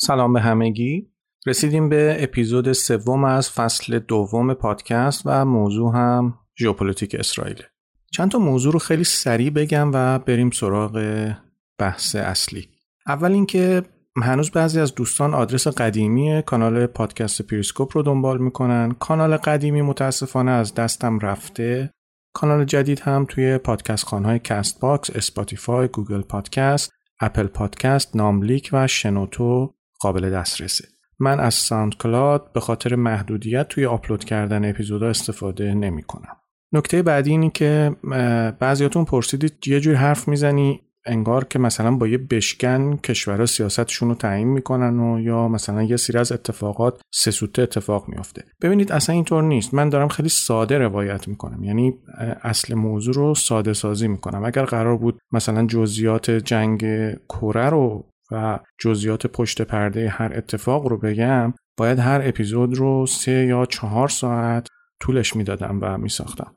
سلام به همگی. رسیدیم به اپیزود سوم از فصل دوم پادکست و موضوع هم ژئوپلیتیک اسرائیل. چند تا موضوع رو خیلی سریع بگم و بریم سراغ بحث اصلی. اول اینکه هنوز بعضی از دوستان آدرس قدیمی کانال پادکست پریسکوپ رو دنبال میکنن. کانال قدیمی متاسفانه از دستم رفته. کانال جدید هم توی پادکست خانه، کاست باکس، اسپاتیفای، گوگل پادکست، اپل پادکست، ناملیک و شنوتو قابل دسترسه. من از ساوند کلاد به خاطر محدودیت توی آپلود کردن اپیزودا استفاده نمی کنم. نکته بعدی اینه که بعضیاتون پرسیدید یه جور حرف میزنی انگار که مثلا با یه بشکن کشورها سیاستشون رو تعیین میکنن و یا مثلا یه سری از اتفاقات سه سوته اتفاق میفته. ببینید اصلا اینطور نیست. من دارم خیلی ساده روایت میکنم، یعنی اصل موضوع رو ساده سازی میکنم. اگر قرار بود مثلا جزئیات جنگ کره رو و جزئیات پشت پرده هر اتفاق رو بگم، باید هر اپیزود رو 3 یا 4 ساعت طولش میدادم و میساختم.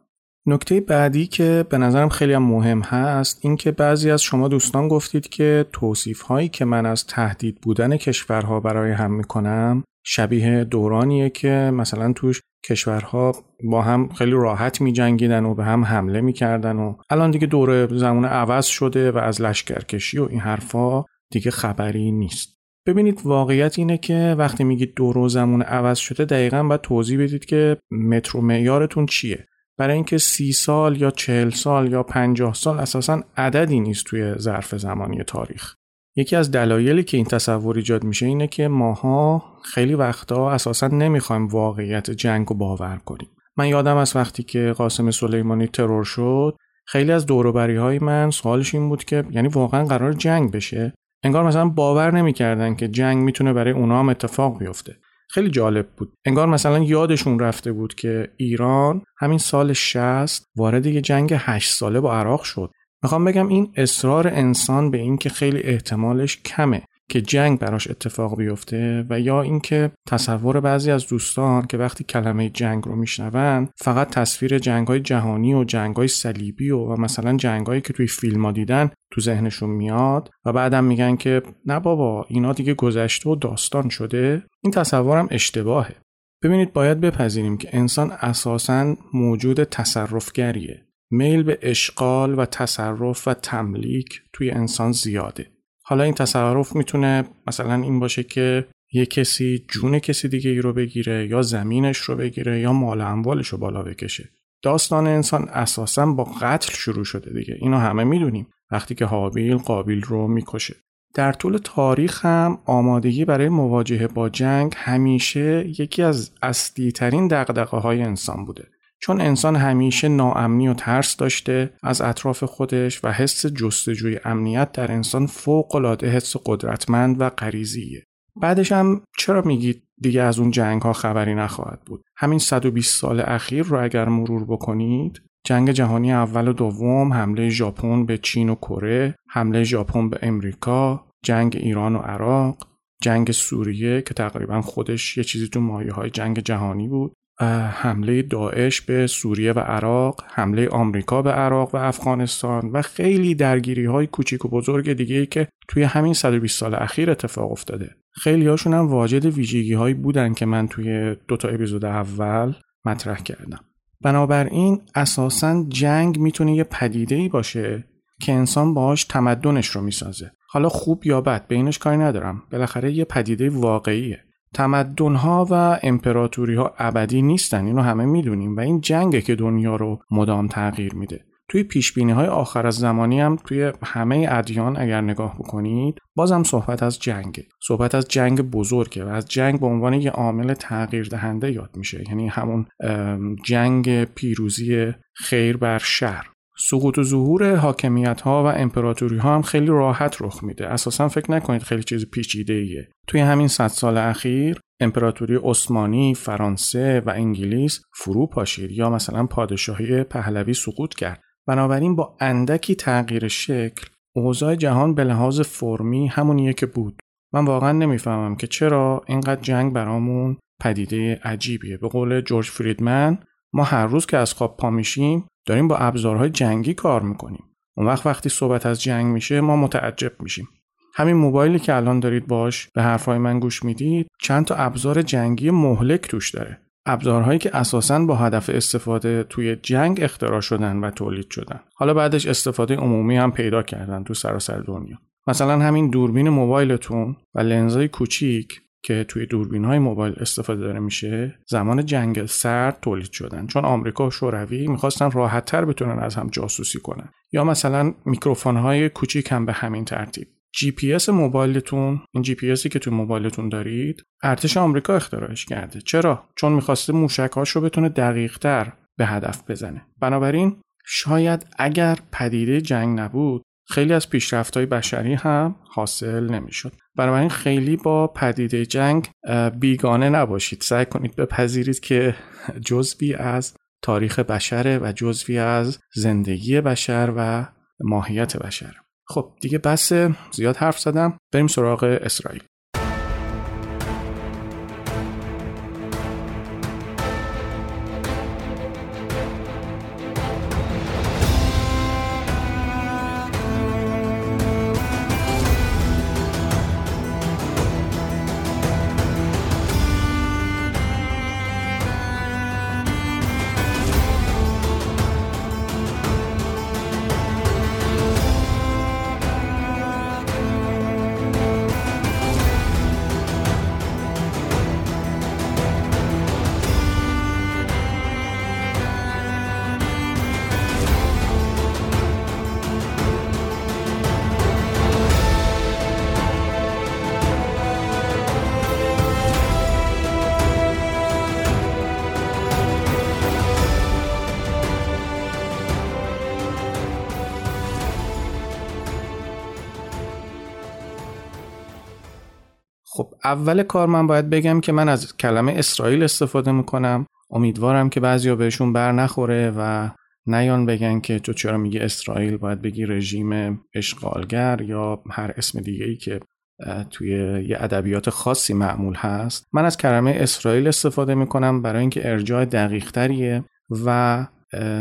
نکته بعدی که به نظرم خیلی مهم هست این که بعضی از شما دوستان گفتید که توصیف هایی که من از تهدید بودن کشورها برای هم میکنم شبیه دورانیه که مثلا توش کشورها با هم خیلی راحت می جنگیدن و به هم حمله می کردن و الان دیگه دوره زمان عوض شده و از لشکرکشی و این حرفا دیگه خبری نیست. ببینید واقعیت اینه که وقتی میگید دور زمان عوض شده دقیقاً باید توضیح بدید که متر و معیارتون چیه. برای اینکه 30 سال یا 40 سال یا 50 سال اساساً عددی نیست توی ظرف زمانی تاریخ. یکی از دلایلی که این تصور ایجاد میشه اینه که ماها خیلی وقتا اساساً نمیخوایم واقعیت جنگو باور کنیم. من یادم از وقتی که قاسم سلیمانی ترور شد، خیلی از دور و بری‌های من سوالش این بود که یعنی واقعاً قرار جنگ بشه؟ انگار مثلا باور نمی‌کردن که جنگ میتونه برای اونا هم اتفاق بیفته. خیلی جالب بود. انگار مثلا یادشون رفته بود که ایران همین سال 60 وارد یه جنگ 8 ساله با عراق شد. میخوام بگم این اصرار انسان به این که خیلی احتمالش کمه که جنگ براش اتفاق بیفته و یا اینکه تصور بعضی از دوستان که وقتی کلمه جنگ رو میشنون فقط تصویر جنگ‌های جهانی و جنگ‌های صلیبی و مثلا جنگ‌هایی که توی فیلم‌ها دیدن تو ذهنشون میاد و بعدم میگن که نه بابا اینا دیگه گذشته و داستان شده، این تصورم اشتباهه. ببینید باید بپذیریم که انسان اساساً موجود تصرفگریه. میل به اشغال و تصرف و تملیک توی انسان زیاده. حالا این تصرف میتونه مثلا این باشه که یه کسی جون کسی دیگه ای رو بگیره یا زمینش رو بگیره یا مال اموالش رو بالا بکشه. داستان انسان اساساً با قتل شروع شده دیگه. اینو همه میدونیم. وقتی که هابیل قابیل رو میکشه. در طول تاریخ هم آمادگی برای مواجهه با جنگ همیشه یکی از اصلی ترین دغدغه‌های انسان بوده. چون انسان همیشه ناامنی و ترس داشته از اطراف خودش و حس جستجوی امنیت در انسان فوق‌العاده حس قدرتمند و غریزیه. بعدش هم چرا میگید دیگه از اون جنگ ها خبری نخواهد بود؟ همین 120 سال اخیر رو اگر مرور بکنید، جنگ جهانی اول و دوم، حمله ژاپن به چین و کره، حمله ژاپن به امریکا، جنگ ایران و عراق، جنگ سوریه که تقریبا خودش یه چیزی تو مایه‌های جنگ جهانی بود، حمله داعش به سوریه و عراق، حمله آمریکا به عراق و افغانستان و خیلی درگیری‌های کوچیک و بزرگ دیگه‌ای که توی همین 120 سال اخیر اتفاق افتاده. خیلی هاشون هم واجد ویژگی‌هایی بودن که من توی 2 تا اپیزود اول مطرح کردم. بنابراین اساساً جنگ میتونه یه پدیده‌ای باشه که انسان باهاش تمدنش رو میسازه. حالا خوب یا بد بینش کاری ندارم. بالاخره یه پدیده واقعیه. تمدن‌ها و امپراتوری‌ها ابدی نیستن، اینو همه میدونیم و این جنگه که دنیا رو مدام تغییر میده. توی پیشبینی‌های آخر از زمانی هم توی همه ادیان اگر نگاه بکنید بازم صحبت از جنگ بزرگه و از جنگ به عنوان یه عامل تغییر دهنده یاد میشه، یعنی همون جنگ پیروزی خیر بر شر. سقوط و ظهور حاکمیت‌ها و امپراتوری‌ها هم خیلی راحت رخ میده. اساساً فکر نکنید خیلی چیز پیچیده‌ایه. توی همین 100 سال اخیر امپراتوری عثمانی، فرانسه و انگلیس فرو پاشید یا مثلا پادشاهی پهلوی سقوط کرد. بنابراین با اندکی تغییر شکل اوضاع جهان به لحاظ فرمی همونیه که بود. من واقعاً نمیفهمم که چرا اینقدر جنگ برامون پدیده عجیبیه. به قول جورج فریدمن، ما هر روز که از خواب پا میشیم داریم با ابزارهای جنگی کار میکنیم. اون وقت وقتی صحبت از جنگ میشه ما متعجب میشیم. همین موبایلی که الان دارید باش به حرفای من گوش میدید چند تا ابزار جنگی مهلک توش داره. ابزارهایی که اساساً با هدف استفاده توی جنگ اختراع شدن و تولید شدن. حالا بعدش استفاده عمومی هم پیدا کردن تو سراسر دنیا. مثلا همین دوربین موبایلتون و لنزای کوچیک که توی دوربین‌های موبایل استفاده داره میشه، زمان جنگ سرد تولید شدن، چون آمریکا و شوروی می‌خواستن راحت‌تر بتونن از هم جاسوسی کنن. یا مثلا میکروفون‌های کوچیک هم به همین ترتیب. جی پی اس موبایلتون، این جی پی اسی که توی موبایلتون دارید، ارتش آمریکا اختراعش کرده. چرا؟ چون می‌خواسته موشک‌هاشو بتونه دقیق‌تر به هدف بزنه. بنابراین شاید اگر پدیده جنگ نبود، خیلی از پیشرفت‌های بشری هم حاصل نمی‌شد. بنابراین خیلی با پدیده جنگ بیگانه نباشید. سعی کنید بپذیرید که جزئی از تاریخ بشره و جزئی از زندگی بشر و ماهیت بشر. خب دیگه بس، زیاد حرف زدم. بریم سراغ اسرائیل. اول کار من باید بگم که من از کلمه اسرائیل استفاده میکنم. امیدوارم که بعضیا بهشون بر نخوره و نیان بگن که تو چرا میگی اسرائیل، باید بگی رژیم اشغالگر یا هر اسم دیگه‌ای که توی یه ادبیات خاصی معمول هست. من از کلمه اسرائیل استفاده میکنم برای اینکه ارجاع دقیق تریه و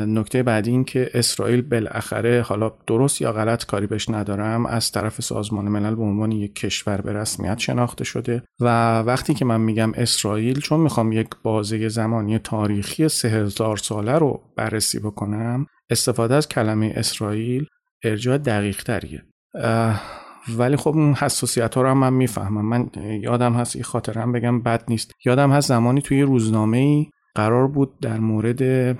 نکته بعدی این که اسرائیل بالاخره، حالا درست یا غلط کاری بهش ندارم، از طرف سازمان ملل به عنوان یک کشور به رسمیت شناخته شده و وقتی که من میگم اسرائیل، چون میخوام یک بازه زمانی تاریخی 3000 ساله رو بررسی بکنم، استفاده از کلمه اسرائیل ارجاع دقیق تریه. ولی خب اون حساسیت ها رو هم من میفهمم. من یادم هست، این خاطرم بگم بد نیست، یادم هست زمانی توی روزنامه‌ای قرار بود در مورد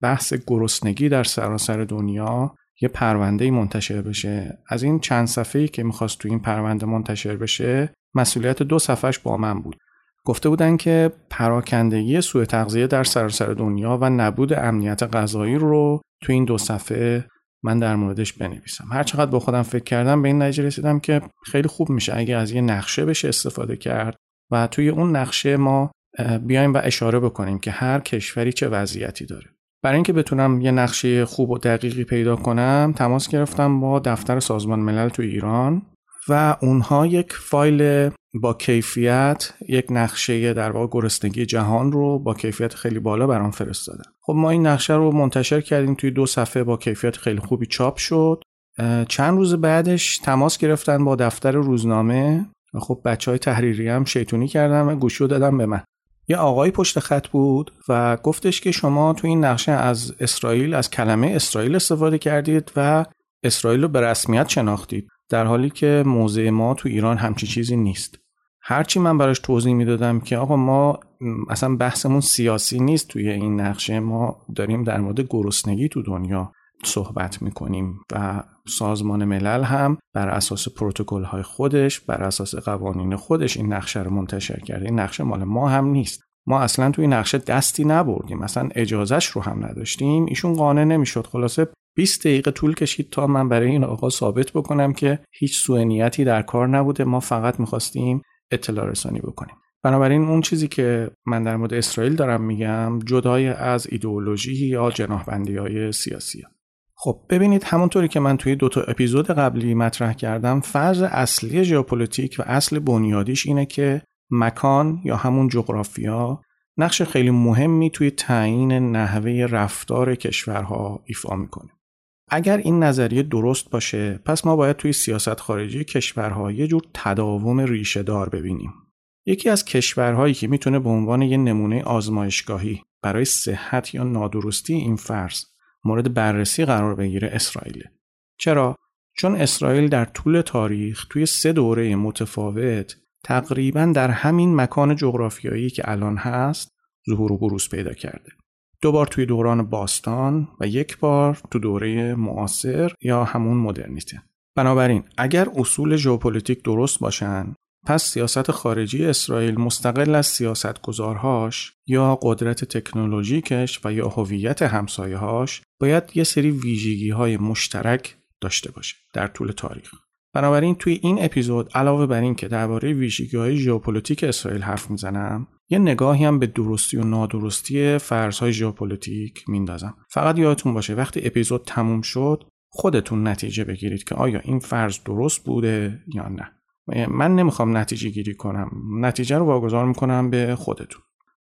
بحث گرسنگی در سراسر دنیا یه پرونده‌ای منتشر بشه. از این چند صفحه‌ای که می‌خواست تو این پرونده منتشر بشه، مسئولیت 2 صفحه‌اش با من بود. گفته بودن که پراکندگی سوء تغذیه در سراسر دنیا و نبود امنیت غذایی رو تو این 2 صفحه من در موردش بنویسم. هر چقدر با خودم فکر کردم به این نتیجه رسیدم که خیلی خوب میشه اگه از یه نقشه بشه استفاده کرد و توی اون نقشه ما بیایم و اشاره بکنیم که هر کشوری چه وضعیتی داره. برای اینکه بتونم یه نقشه خوب و دقیقی پیدا کنم، تماس گرفتم با دفتر سازمان ملل تو ایران و اونها یک فایل با کیفیت، یک نقشه در واقع گرسنگی جهان رو با کیفیت خیلی بالا برام فرستادن. خب ما این نقشه رو منتشر کردیم توی 2 صفحه، با کیفیت خیلی خوبی چاپ شد. چند روز بعدش تماس گرفتن با دفتر روزنامه و خب بچهای تحریریه هم شیطونی کردن و گوشیو دادن به من. یه آقای پشت خط بود و گفتش که شما تو این نقشه از اسرائیل، از کلمه اسرائیل استفاده کردید و اسرائیل رو به رسمیت شناختید، در حالی که موضع ما تو ایران همچی چیزی نیست. هرچی من براش توضیح میدادم که آقا ما اصلا بحثمون سیاسی نیست توی این نقشه. ما داریم در مورد گرسنگی تو دنیا صحبت میکنیم و سازمان ملل هم بر اساس پروتکل‌های خودش، بر اساس قوانین خودش این نقشه رو منتشر کرده. این نقشه مال ما هم نیست. ما اصلا توی نقشه دستی نبردیم، اصلا اجازهش رو هم نداشتیم. ایشون قانع نمیشد. خلاصه 20 دقیقه طول کشید تا من برای این آقا ثابت بکنم که هیچ سوء نیتی در کار نبوده، ما فقط می‌خواستیم اطلاع رسانی بکنیم. بنابراین اون چیزی که من در مورد اسرائیل دارم میگم جدای از ایدئولوژی یا جناحبندی‌های سیاسیه. خب ببینید، همونطوری که من توی 2 تا اپیزود قبلی مطرح کردم، فرض اصلی ژئوپلیتیک و اصل بنیادیش اینه که مکان یا همون جغرافیا نقش خیلی مهمی توی تعیین نحوه رفتار کشورها ایفا میکنه. اگر این نظریه درست باشه، پس ما باید توی سیاست خارجی کشورها یه جور تداوم ریشه دار ببینیم. یکی از کشورهایی که میتونه به عنوان یه نمونه آزمایشگاهی برای صحت یا نادرستی این فرض مورد بررسی قرار بگیره اسرائیل. چرا؟ چون اسرائیل در طول تاریخ توی 3 دوره متفاوت تقریباً در همین مکان جغرافیایی که الان هست ظهور و بروز پیدا کرده. 2 بار توی دوران باستان و 1 بار تو دوره معاصر یا همون مدرنیته. بنابراین اگر اصول ژئوپلیتیک درست باشن، پس سیاست خارجی اسرائیل مستقل از سیاستگزارهاش یا قدرت تکنولوژیکش و یا هویت همسایه‌هاش باید یه سری ویژگی‌های مشترک داشته باشه در طول تاریخ. بنابراین توی این اپیزود علاوه بر این که درباره ویژگی‌های ژئوپلیتیک اسرائیل حرف میزنم، یه نگاهی هم به درستی و نادرستی فرض‌های ژئوپلیتیک میندازم. فقط یادتون باشه وقتی اپیزود تموم شد خودتون نتیجه بگیرید که آیا این فرض درست بوده یا نه. من نمیخوام نتیجه گیری کنم، نتیجه رو واگذار میکنم به خودتون.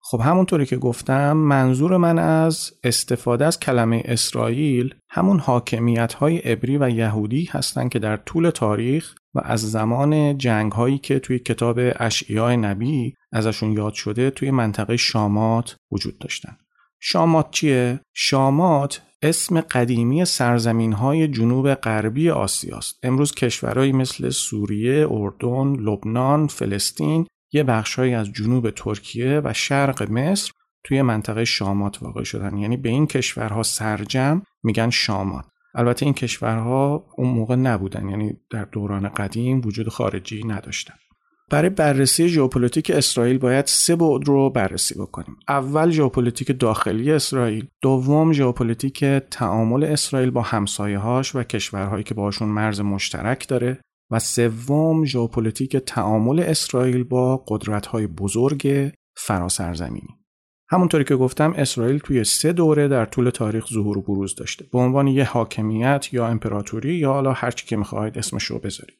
خب همونطوری که گفتم، منظور من از استفاده از کلمه اسرائیل همون حاکمیت‌های عبری و یهودی هستن که در طول تاریخ و از زمان جنگ‌هایی که توی کتاب اشعیا نبی ازشون یاد شده توی منطقه شامات وجود داشتن. شامات چیه؟ شامات اسم قدیمی سرزمین‌های جنوب غربی آسیاست. امروز کشورهایی مثل سوریه، اردن، لبنان، فلسطین، یه بخشایی از جنوب ترکیه و شرق مصر توی منطقه شامات واقع شدن. یعنی به این کشورها سرجم میگن شامات. البته این کشورها اون موقع نبودن، یعنی در دوران قدیم وجود خارجی نداشتن. برای بررسی ژئوپلیتیک اسرائیل باید 3 بعد رو بررسی بکنیم. اول ژئوپلیتیک داخلی اسرائیل، دوم ژئوپلیتیک تعامل اسرائیل با همسایه‌هاش و کشورهایی که باشون مرز مشترک داره، و سوم ژئوپلیتیک تعامل اسرائیل با قدرت‌های بزرگ فراسرزمینی. همونطوری که گفتم اسرائیل توی 3 دوره در طول تاریخ ظهور و بروز داشته به عنوان یه حاکمیت یا امپراتوری یا حالا هر چی که می‌خواید اسمش رو بذارید.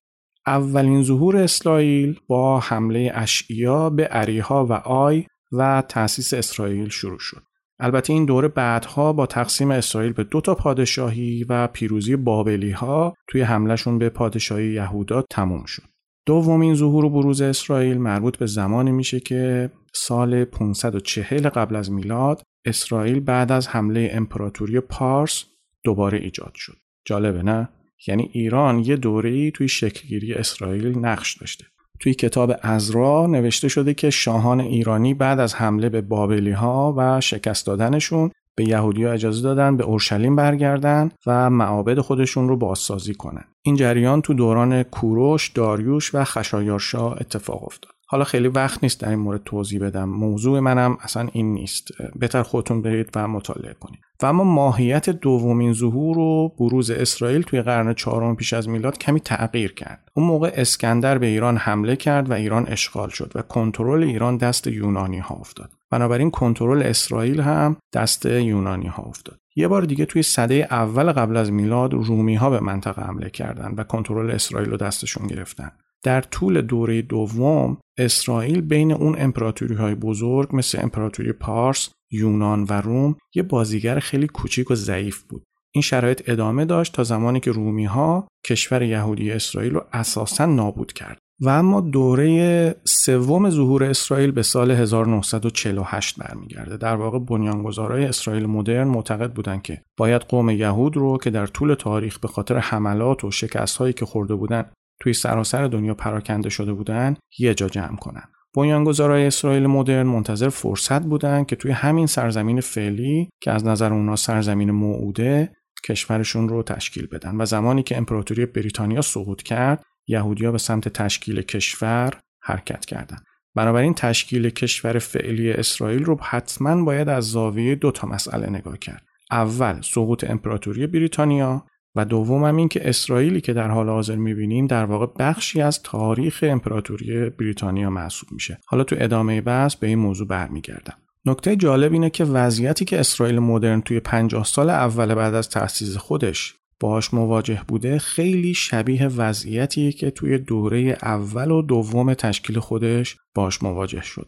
اولین ظهور اسرائیل با حمله اشعیا به اریحا و آی و تأسیس اسرائیل شروع شد. البته این دوره بعدها با تقسیم اسرائیل به 2 تا پادشاهی و پیروزی بابلی‌ها توی حملهشون به پادشاهی یهودا تموم شد. دومین ظهور و بروز اسرائیل مربوط به زمانی میشه که سال 540 قبل از میلاد اسرائیل بعد از حمله امپراتوری پارس دوباره ایجاد شد. جالبه نه؟ یعنی ایران یه دوره‌ای توی شکلگیری اسرائیل نقش داشته. توی کتاب عزرا نوشته شده که شاهان ایرانی بعد از حمله به بابلی‌ها و شکست دادنشون به یهودی‌ها اجازه دادن به اورشلیم برگردن و معابد خودشون رو بازسازی کنن. این جریان تو دوران کوروش، داریوش و خشایارشا اتفاق افتاد. حالا خیلی وقت نیست در این مورد توضیح بدم، موضوع منم اصلا این نیست، بهتر خودتون برید و مطالعه کنید. و اما ماهیت دومین ظهور و بروز اسرائیل توی قرن 4 پیش از میلاد کمی تغییر کرد. اون موقع اسکندر به ایران حمله کرد و ایران اشغال شد و کنترل ایران دست یونانی‌ها افتاد. بنابراین کنترل اسرائیل هم دست یونانی‌ها افتاد. یه بار دیگه توی سده اول قبل از میلاد رومی‌ها به منطقه حمله کردند و کنترل اسرائیل رو دستشون گرفتن. در طول دوره دوم اسرائیل بین اون امپراتوری‌های بزرگ مثل امپراتوری پارس، یونان و روم یه بازیگر خیلی کوچیک و ضعیف بود. این شرایط ادامه داشت تا زمانی که رومی‌ها کشور یهودی اسرائیل رو اساساً نابود کرد. و اما دوره سوم ظهور اسرائیل به سال 1948 برمیگرده. در واقع بنیانگذارای اسرائیل مدرن معتقد بودند که باید قوم یهود رو که در طول تاریخ به خاطر حملات و شکست‌هایی که خورده بودند توی سراسر دنیا پراکنده شده بودن یه جا جمع کنن. بنیانگذارای اسرائیل مدرن منتظر فرصت بودن که توی همین سرزمین فعلی که از نظر اونا سرزمین موعوده کشورشون رو تشکیل بدن و زمانی که امپراتوری بریتانیا سقوط کرد یهودی‌ها به سمت تشکیل کشور حرکت کردند. بنابراین تشکیل کشور فعلی اسرائیل رو حتما باید از زاویه دو تا مسئله نگاه کرد. اول سقوط امپراتوری بریتانیا و دوم هم این که اسرائیلی که در حال حاضر می‌بینیم در واقع بخشی از تاریخ امپراتوری بریتانیا محسوب میشه. حالا تو ادامه بحث به این موضوع برمیگردم. نکته جالب اینه که وضعیتی که اسرائیل مدرن توی 50 سال اول بعد از تأسیس خودش باهاش مواجه بوده خیلی شبیه وضعیتیه که توی دوره اول و دوم تشکیل خودش باهاش مواجه شد.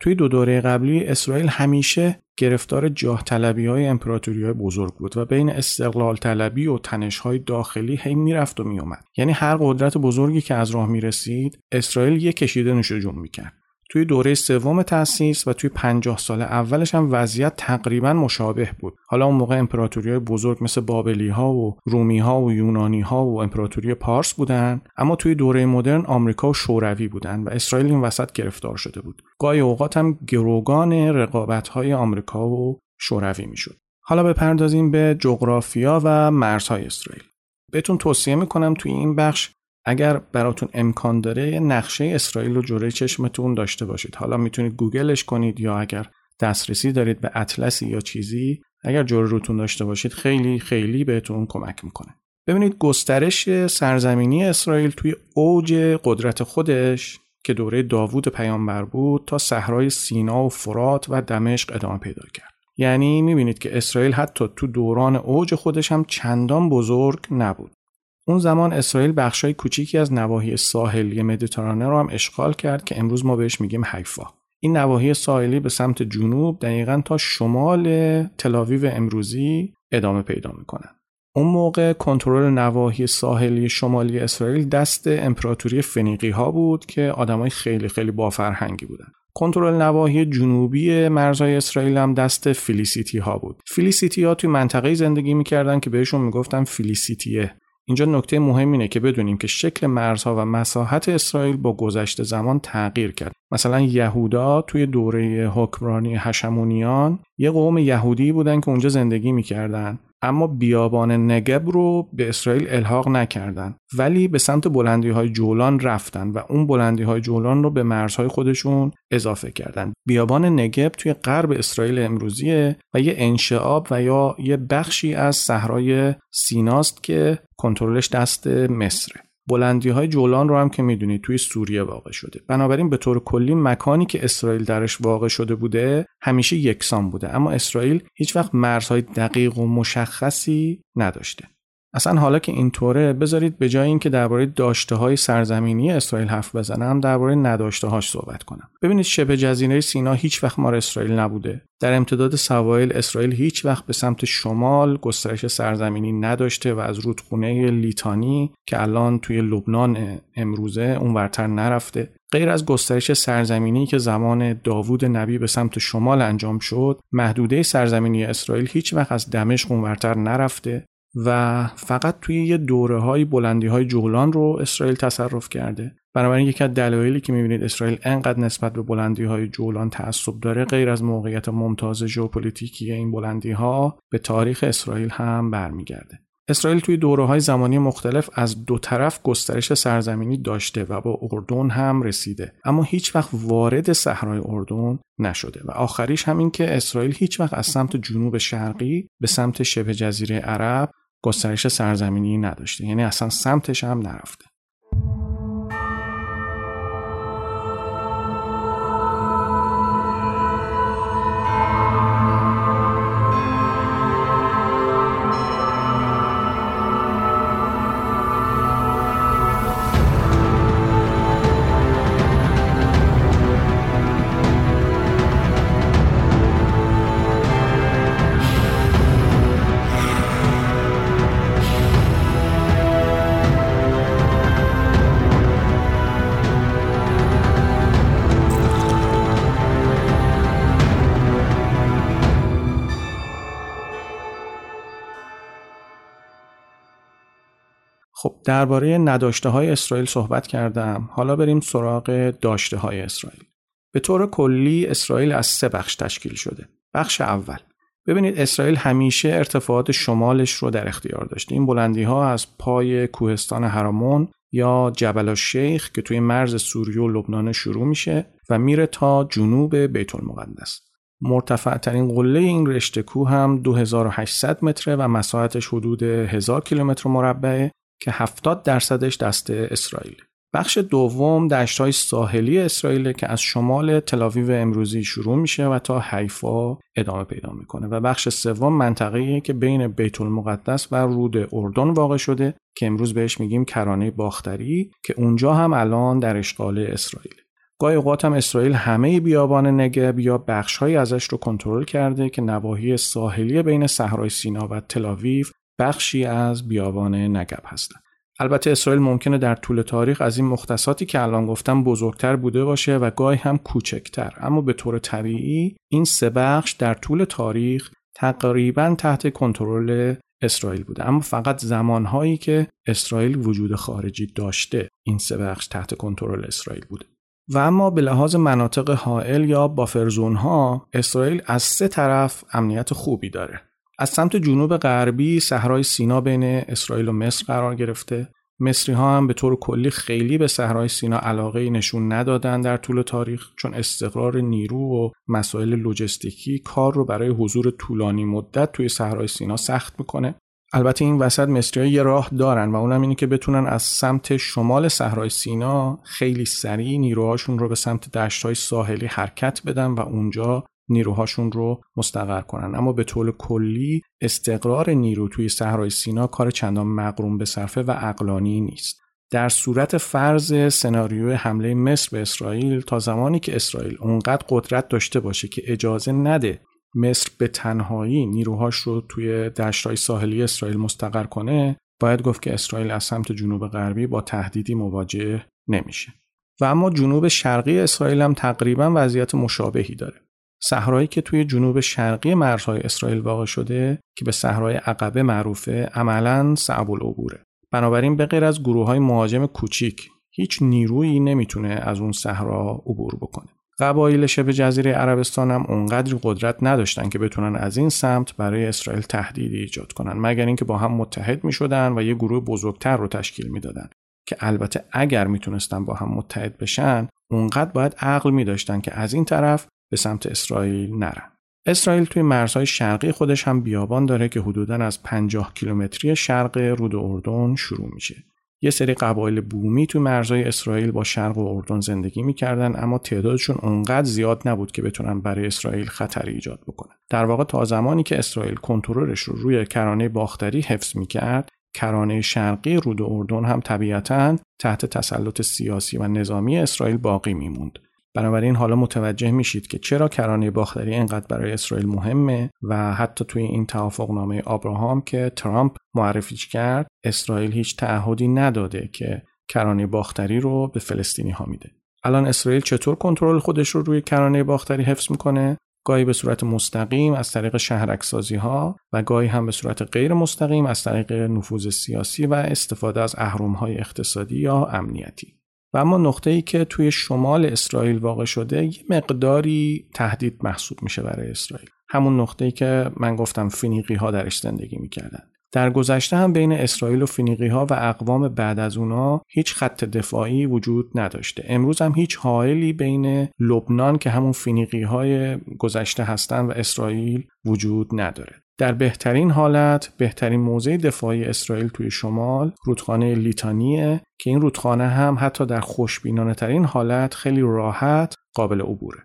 توی دو دوره قبلی اسرائیل همیشه گرفتار جاه طلبی‌های امپراتوری‌های بزرگ بود و بین استقلال طلبی و تنش‌های داخلی هی میرفت و میومد. یعنی هر قدرت بزرگی که از راه میرسید اسرائیل یک کشیده نوش جون میکرد. توی دوره سوم تأسیس و توی 50 سال اولش هم وضعیت تقریباً مشابه بود. حالا اون موقع امپراتوری‌های بزرگ مثل بابلی‌ها و رومی‌ها و یونانی‌ها و امپراتوری پارس بودن، اما توی دوره مدرن آمریکا و شوروی بودن و اسرائیل این وسط گرفتار شده بود. گاهی اوقات هم گروگان رقابت‌های آمریکا و شوروی میشد. حالا بپردازیم به جغرافیا و مرزهای اسرائیل. بهتون توصیه می‌کنم توی این بخش اگر براتون امکان داره نقشه اسرائیل رو جلوی چشمتون داشته باشید. حالا میتونید گوگلش کنید یا اگر دسترسی دارید به اطلسی یا چیزی اگر جلوی روتون داشته باشید خیلی خیلی بهتون کمک میکنه. ببینید گسترش سرزمینی اسرائیل توی اوج قدرت خودش که دوره داوود پیامبر بود تا صحرای سینا و فرات و دمشق ادامه پیدا کرد. یعنی میبینید که اسرائیل حتی تو دوران اوج خودش هم چندان بزرگ نبود. اون زمان اسرائیل بخشای کوچیکی از نواحی ساحلی مدیترانه رو هم اشغال کرد که امروز ما بهش میگیم حیفا. این نواحی ساحلی به سمت جنوب دقیقاً تا شمال تل‌آویو امروزی ادامه پیدا میکنن. اون موقع کنترل نواحی ساحلی شمالی اسرائیل دست امپراتوری فنیقی ها بود که آدمای خیلی خیلی بافرهنگی بودن. کنترل نواحی جنوبی مرزهای اسرائیل هم دست فیلیسیتی ها بود. فیلیسیتی ها توی منطقه‌ای زندگی میکردن که بهشون میگفتن فیلیسیتیه. اینجا نکته مهم اینه که بدونیم که شکل مرزها و مساحت اسرائیل با گذشت زمان تغییر کرد. مثلا یهودا توی دوره حکمرانی هشمونیان یه قوم یهودی بودن که اونجا زندگی می‌کردن، اما بیابان نگب رو به اسرائیل الحاق نکردن ولی به سمت بلندی‌های جولان رفتن و اون بلندی‌های جولان رو به مرزهای خودشون اضافه کردن. بیابان نگب توی غرب اسرائیل امروزیه و یه انشعاب و یا یه بخشی از صحرای سیناست که کنترلش دست مصره. بلندی‌های جولان رو هم که می‌دونید توی سوریه واقع شده. بنابراین به طور کلی مکانی که اسرائیل درش واقع شده بوده همیشه یکسان بوده، اما اسرائیل هیچ وقت مرزهای دقیق و مشخصی نداشته. اصلا حالا که اینطوره بذارید به جای اینکه درباره داشته‌های سرزمینی اسرائیل حرف بزنم درباره نداشته‌هاش صحبت کنم. ببینید شبه جزیره سینا هیچ وقت مال اسرائیل نبوده. در امتداد سواحل اسرائیل هیچ وقت به سمت شمال گسترش سرزمینی نداشته و از رودخونه لیتانی که الان توی لبنان امروزه اونورتر نرفته. غیر از گسترش سرزمینی که زمان داوود نبی به سمت شمال انجام شد، محدوده سرزمینی اسرائیل هیچ وقت از دمشق اونورتر نرفته و فقط توی یه دوره‌های بلندی‌های جولان رو اسرائیل تصرف کرده. بنابراین یکی از دلایلی که می‌بینید اسرائیل انقدر نسبت به بلندی‌های جولان تعصب داره غیر از موقعیت ممتاز ژئوپلیتیکی این بلندی‌ها به تاریخ اسرائیل هم برمیگرده. اسرائیل توی دوره‌های زمانی مختلف از دو طرف گسترش سرزمینی داشته و با اردن هم رسیده، اما هیچ وقت وارد صحرای اردن نشده و آخریش همین که اسرائیل هیچ وقت از سمت جنوب شرقی به سمت شبه جزیره عرب گسترش سرزمینی نداشته، یعنی اصلا سمتش هم نرفته. خب درباره نداشته‌های اسرائیل صحبت کردم، حالا بریم سراغ داشته‌های اسرائیل. به طور کلی اسرائیل از 3 بخش تشکیل شده. بخش اول، ببینید اسرائیل همیشه ارتفاعات شمالش رو در اختیار داشته. این بلندی‌ها از پای کوهستان هرمون یا جبل الشیخ که توی مرز سوریه و لبنان شروع میشه و میره تا جنوب بیت المقدس. مرتفع ترین قله این رشته کوه هم 2800 متره و مساحتش حدود 1000 کیلومتر مربع که 70% دسته اسرائیل. بخش دوم دشت‌های ساحلی اسرائیل که از شمال تل‌آویو امروزی شروع میشه و تا حیفا ادامه پیدا میکنه و بخش سوم منطقه‌ای که بین بیت المقدس و رود اردن واقع شده که امروز بهش میگیم کرانه باختری که اونجا هم الان در اشغال اسرائیل. گاهی اوقات هم اسرائیل همه بیابان نگب یا بخش‌هایی ازش رو کنترل کرده که نواحی ساحلی بین صحرای سینا و تل‌آویو بخشی از بیابان نگب هستند. البته اسرائیل ممکنه در طول تاریخ از این مختصاتی که الان گفتم بزرگتر بوده باشه و گاهی هم کوچکتر، اما به طور طبیعی این 3 بخش در طول تاریخ تقریبا تحت کنترل اسرائیل بوده، اما فقط زمانهایی که اسرائیل وجود خارجی داشته این 3 بخش تحت کنترل اسرائیل بوده. و اما به لحاظ مناطق حائل یا بافرزونها اسرائیل از 3 طرف امنیت خوبی داره. از سمت جنوب غربی صحرای سینا بین اسرائیل و مصر قرار گرفته. مصری ها هم به طور کلی خیلی به صحرای سینا علاقه نشون ندادن در طول تاریخ، چون استقرار نیرو و مسائل لوجستیکی کار رو برای حضور طولانی مدت توی صحرای سینا سخت میکنه. البته این وسط مصری ها یه راه دارن و اونم اینه که بتونن از سمت شمال صحرای سینا خیلی سریع نیروهاشون رو به سمت دشت‌های ساحلی حرکت بدن و اونجا نیروهاشون رو مستقر کنن، اما به طور کلی استقرار نیرو توی صحرای سینا کار چندان مقرون به صرفه و عقلانی نیست. در صورت فرض سناریو حمله مصر به اسرائیل، تا زمانی که اسرائیل اونقدر قدرت داشته باشه که اجازه نده مصر به تنهایی نیروهاش رو توی دشت‌های ساحلی اسرائیل مستقر کنه، باید گفت که اسرائیل از سمت جنوب غربی با تهدیدی مواجه نمیشه. و اما جنوب شرقی اسرائیل هم تقریبا وضعیت مشابهی داره. صحرایی که توی جنوب شرقی مرزهای اسرائیل واقع شده که به صحرای عقبه معروفه، عملاً صعب العبوره. بنابراین به غیر از گروه‌های مهاجم کوچیک هیچ نیرویی نمیتونه از اون صحرا عبور بکنه. قبایل شبه جزیره عربستان هم اونقدر قدرت نداشتن که بتونن از این سمت برای اسرائیل تهدیدی ایجاد کنن، مگر اینکه با هم متحد میشدن و یه گروه بزرگتر رو تشکیل میدادن که البته اگر میتونستن با هم متحد بشن، اونقدر باید عقل می‌داشتن که از این طرف به سمت اسرائیل نرن. اسرائیل توی مرزهای شرقی خودش هم بیابان داره که حدوداً از 50 کیلومتری شرق رود اردن شروع میشه. یه سری قبایل بومی توی مرزهای اسرائیل با شرق و اردن زندگی میکردن، اما تعدادشون اونقدر زیاد نبود که بتونن برای اسرائیل خطری ایجاد بکنن. در واقع تا زمانی که اسرائیل کنترلش رو روی کرانه باختری حفظ میکرد، کرانه شرقی رود اردن هم طبیعتاً تحت تسلط سیاسی و نظامی اسرائیل باقی میموند. بنابراین حالا متوجه میشید که چرا کرانه باختری اینقدر برای اسرائیل مهمه و حتی توی این توافقنامه آبراهام که ترامپ معرفیش کرد، اسرائیل هیچ تعهدی نداده که کرانه باختری رو به فلسطینی ها میده. الان اسرائیل چطور کنترل خودش رو روی کرانه باختری حفظ میکنه؟ گاهی به صورت مستقیم از طریق شهرکسازی ها و گاهی هم به صورت غیر مستقیم از طریق نفوذ سیاسی و استفاده از اهرم های اقتصادی یا امنیتی. و اما نقطه‌ای که توی شمال اسرائیل واقع شده یه مقداری تهدید محسوب میشه برای اسرائیل، همون نقطه‌ای که من گفتم فینیقی ها درش زندگی میکردن. در گذشته هم بین اسرائیل و فینیقی ها و اقوام بعد از اونها هیچ خط دفاعی وجود نداشته. امروز هم هیچ حائلی بین لبنان که همون فینیقی های گذشته هستن و اسرائیل وجود نداره. در بهترین حالت، بهترین موضع دفاعی اسرائیل توی شمال رودخانه لیتانیه که این رودخانه هم حتی در خوشبینانه ترین حالت خیلی راحت قابل عبوره.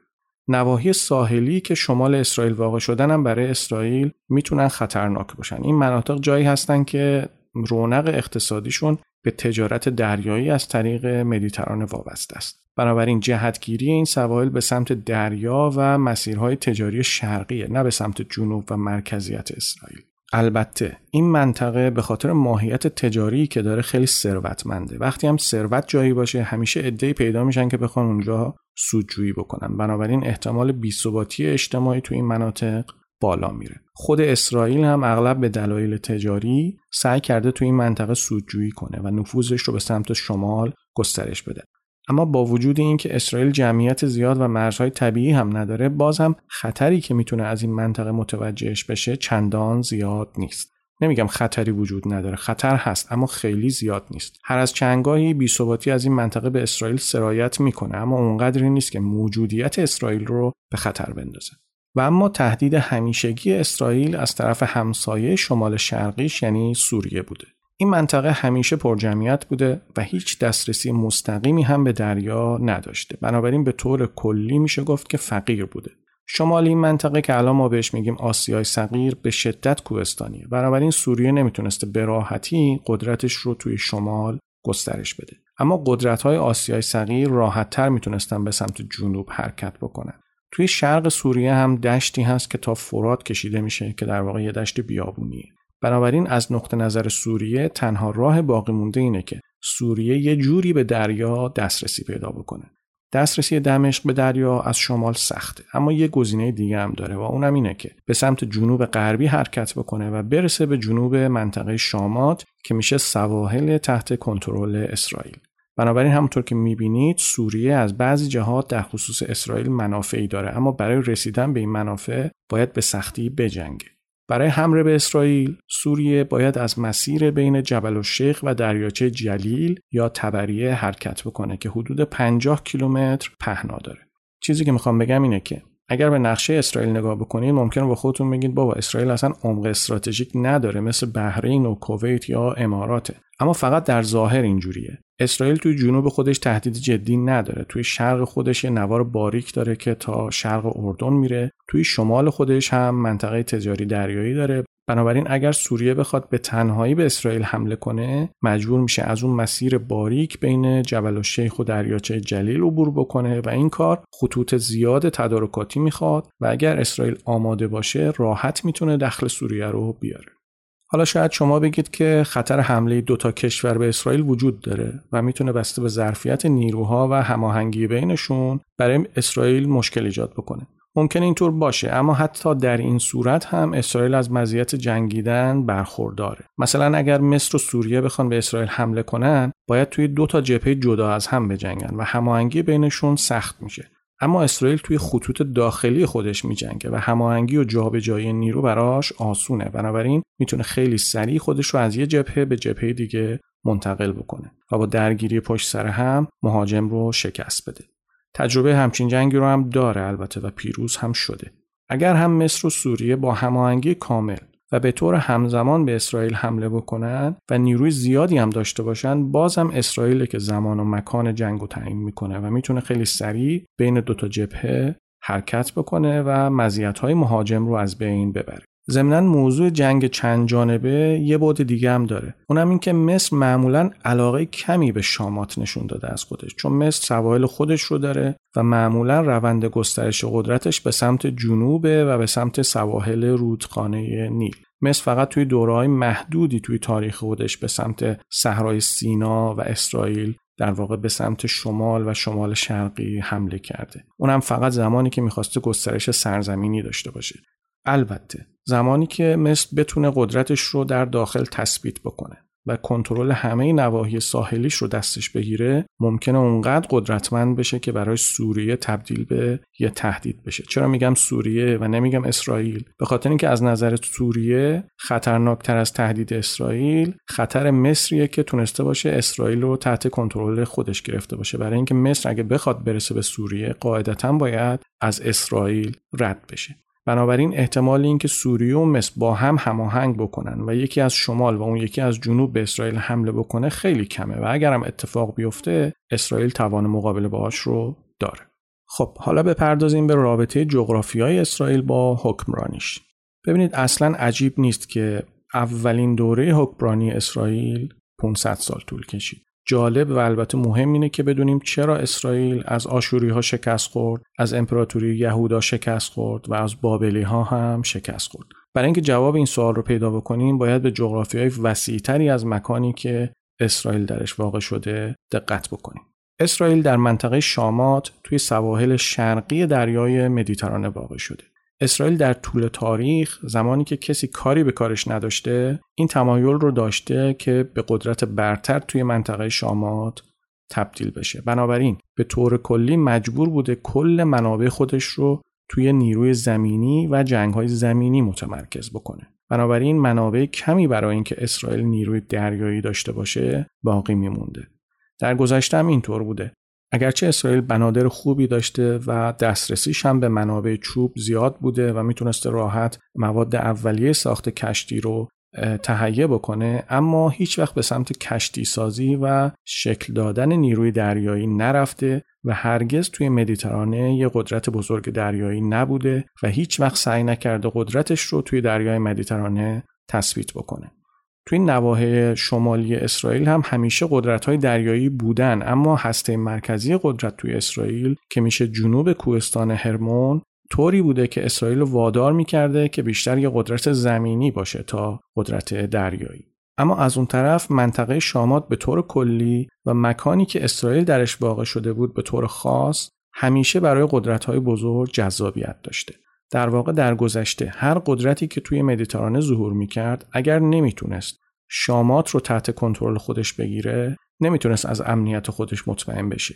نواحی ساحلی که شمال اسرائیل واقع شدن هم برای اسرائیل میتونن خطرناک باشن. این مناطق جایی هستن که رونق اقتصادیشون به تجارت دریایی از طریق مدیترانه وابسته است. بنابراین جهتگیری این سواحل به سمت دریا و مسیرهای تجاری شرقیه، نه به سمت جنوب و مرکزیت اسرائیل. البته این منطقه به خاطر ماهیت تجاری که داره خیلی ثروتمنده. وقتی هم ثروت جایی باشه، همیشه عده‌ای پیدا میشن که بخوان اونجا سودجویی بکنن. بنابراین احتمال بی‌ثباتی اجتماعی تو این مناطق بالا میره. خود اسرائیل هم اغلب به دلایل تجاری سعی کرده تو این منطقه سودجویی کنه و نفوذش رو به سمت شمال گسترش بده. اما با وجود این که اسرائیل جمعیت زیاد و مرزهای طبیعی هم نداره، باز هم خطری که میتونه از این منطقه متوجهش بشه چندان زیاد نیست. نمیگم خطری وجود نداره، خطر هست اما خیلی زیاد نیست. هر از چندگاهی بی‌ثباتی از این منطقه به اسرائیل سرایت میکنه، اما اونقدری نیست که موجودیت اسرائیل رو به خطر بندازه. و اما تهدید همیشگی اسرائیل از طرف همسایه شمال شرقیش یعنی سوریه بوده. این منطقه همیشه پرجمعیت بوده و هیچ دسترسی مستقیمی هم به دریا نداشته. بنابراین به طور کلی میشه گفت که فقیر بوده. شمال این منطقه که الان ما بهش میگیم آسیای صغیر به شدت کوهستانیه. بنابراین سوریه نمیتونسته به راحتی قدرتش رو توی شمال گسترش بده. اما قدرت‌های آسیای صغیر راحت‌تر میتونستن به سمت جنوب حرکت بکنن. توی شرق سوریه هم دشتی هست که تا فرات کشیده میشه که در واقع یه دشت بیابونیه. بنابراین از نقطه نظر سوریه تنها راه باقی مونده اینه که سوریه یه جوری به دریا دسترسی پیدا بکنه. دسترسی دمشق به دریا از شمال سخته، اما یه گزینه دیگه هم داره و اونم اینه که به سمت جنوب غربی حرکت بکنه و برسه به جنوب منطقه شامات که میشه سواحل تحت کنترل اسرائیل. بنابراین همونطور که میبینید سوریه از بعضی جهات در خصوص اسرائیل منافعی داره، اما برای رسیدن به این منافع باید به سختی بجنگه. برای حمله به اسرائیل سوریه باید از مسیر بین جبل الشیخ و دریاچه جلیل یا تبریه حرکت بکنه که حدود 50 کیلومتر پهنا داره. چیزی که میخوام بگم اینه که اگر به نقشه اسرائیل نگاه بکنید ممکنه با خودتون بگید بابا اسرائیل اصلا عمق استراتژیک نداره، مثل بحرین و کویت یا اماراته. اما فقط در ظاهر اینجوریه. اسرائیل توی جنوب خودش تهدید جدی نداره، توی شرق خودش یه نوار باریک داره که تا شرق اردن میره، توی شمال خودش هم منطقه تجاری دریایی داره. بنابراین اگر سوریه بخواد به تنهایی به اسرائیل حمله کنه مجبور میشه از اون مسیر باریک بین جبل الشیخ و دریاچه جلیل عبور بکنه و این کار خطوط زیاد تدارکاتی میخواد و اگر اسرائیل آماده باشه راحت میتونه دخل سوریه رو بیاره. حالا شاید شما بگید که خطر حمله دو تا کشور به اسرائیل وجود داره و میتونه بسته به ظرفیت نیروها و هماهنگی بینشون برای اسرائیل مشکل ایجاد بکنه. ممکن اینطور باشه، اما حتی در این صورت هم اسرائیل از مزیت جنگیدن برخورداره. مثلا اگر مصر و سوریه بخوان به اسرائیل حمله کنن، باید توی دو تا جبهه جدا از هم بجنگن و هماهنگی بینشون سخت میشه. اما اسرائیل توی خطوط داخلی خودش میجنگه و هماهنگی و جابجایی نیرو براش آسونه. بنابراین میتونه خیلی سریع خودش رو از یه جبهه به جبهه دیگه منتقل بکنه و با درگیری پشت سر هم مهاجم رو شکست بده. تجربه همچین جنگی رو هم داره البته و پیروز هم شده. اگر هم مصر و سوریه با هماهنگی کامل و به طور همزمان به اسرائیل حمله بکنن و نیروی زیادی هم داشته باشن، باز هم اسرائیل که زمان و مکان جنگو تعیین میکنه و میتونه خیلی سریع بین دوتا جبهه حرکت بکنه و مزیت‌های مهاجم رو از بین ببره. ضمناً موضوع جنگ چند جانبه یه بعد دیگه هم داره، اونم این که مصر معمولاً علاقه کمی به شامات نشون داده از خودش، چون مصر سواحل خودش رو داره و معمولاً روند گسترش قدرتش به سمت جنوبه و به سمت سواحل رودخانه نیل. مصر فقط توی دوره‌های محدودی توی تاریخ خودش به سمت صحرای سینا و اسرائیل در واقع به سمت شمال و شمال شرقی حمله کرده، اونم فقط زمانی که می‌خواسته گسترش سرزمینی داشته باشه. البته زمانی که مصر بتونه قدرتش رو در داخل تثبیت بکنه و کنترل همه نواحی ساحلیش رو دستش بگیره، ممکنه اونقدر قدرتمند بشه که برای سوریه تبدیل به یه تهدید بشه. چرا میگم سوریه و نمیگم اسرائیل؟ به خاطر اینکه از نظر سوریه خطرناکتر از تهدید اسرائیل خطر مصریه که تونسته باشه اسرائیل رو تحت کنترل خودش گرفته باشه، برای اینکه مصر اگه بخواد برسه به سوریه قاعدتاً باید از اسرائیل رد بشه. بنابراین احتمال اینکه سوریه و مصر با هم هماهنگ بکنن و یکی از شمال و اون یکی از جنوب به اسرائیل حمله بکنه خیلی کمه و اگرم اتفاق بیفته اسرائیل توان مقابله باهاش رو داره. خب حالا بپردازیم به رابطه جغرافیایی اسرائیل با حکمرانیش. ببینید اصلا عجیب نیست که اولین دوره حکمرانی اسرائیل 500 سال طول کشید. جالب و البته مهم اینه که بدونیم چرا اسرائیل از آشوری‌ها شکست خورد، از امپراتوری یهودا شکست خورد و از بابلی‌ها هم شکست خورد. برای اینکه جواب این سوال رو پیدا بکنیم باید به جغرافیای وسیع‌تری از مکانی که اسرائیل درش واقع شده دقت بکنیم. اسرائیل در منطقه شامات توی سواحل شرقی دریای مدیترانه واقع شده. اسرائیل در طول تاریخ زمانی که کسی کاری به کارش نداشته این تمایل رو داشته که به قدرت برتر توی منطقه شامات تبدیل بشه. بنابراین به طور کلی مجبور بوده کل منابع خودش رو توی نیروی زمینی و جنگ‌های زمینی متمرکز بکنه. بنابراین منابع کمی برای اینکه اسرائیل نیروی دریایی داشته باشه باقی میمونده. در گذشته هم اینطور بوده. اگرچه اسرائیل بنادر خوبی داشته و دسترسیش هم به منابع چوب زیاد بوده و میتونسته راحت مواد اولیه ساخت کشتی رو تهیه بکنه، اما هیچ وقت به سمت کشتی سازی و شکل دادن نیروی دریایی نرفته و هرگز توی مدیترانه یه قدرت بزرگ دریایی نبوده و هیچ وقت سعی نکرده قدرتش رو توی دریای مدیترانه تثبیت بکنه. توی نواحی شمالی اسرائیل هم همیشه قدرت‌های دریایی بودن، اما هسته مرکزی قدرت توی اسرائیل که میشه جنوب کوهستان هرمون طوری بوده که اسرائیل وادار می‌کرده که بیشتر یه قدرت زمینی باشه تا قدرت دریایی. اما از اون طرف منطقه شامات به طور کلی و مکانی که اسرائیل درش واقع شده بود به طور خاص همیشه برای قدرت‌های بزرگ جذابیت داشته. در واقع در گذشته هر قدرتی که توی مدیترانه ظهور می‌کرد اگر نمیتونست شامات رو تحت کنترل خودش بگیره، نمیتونست از امنیت خودش مطمئن بشه.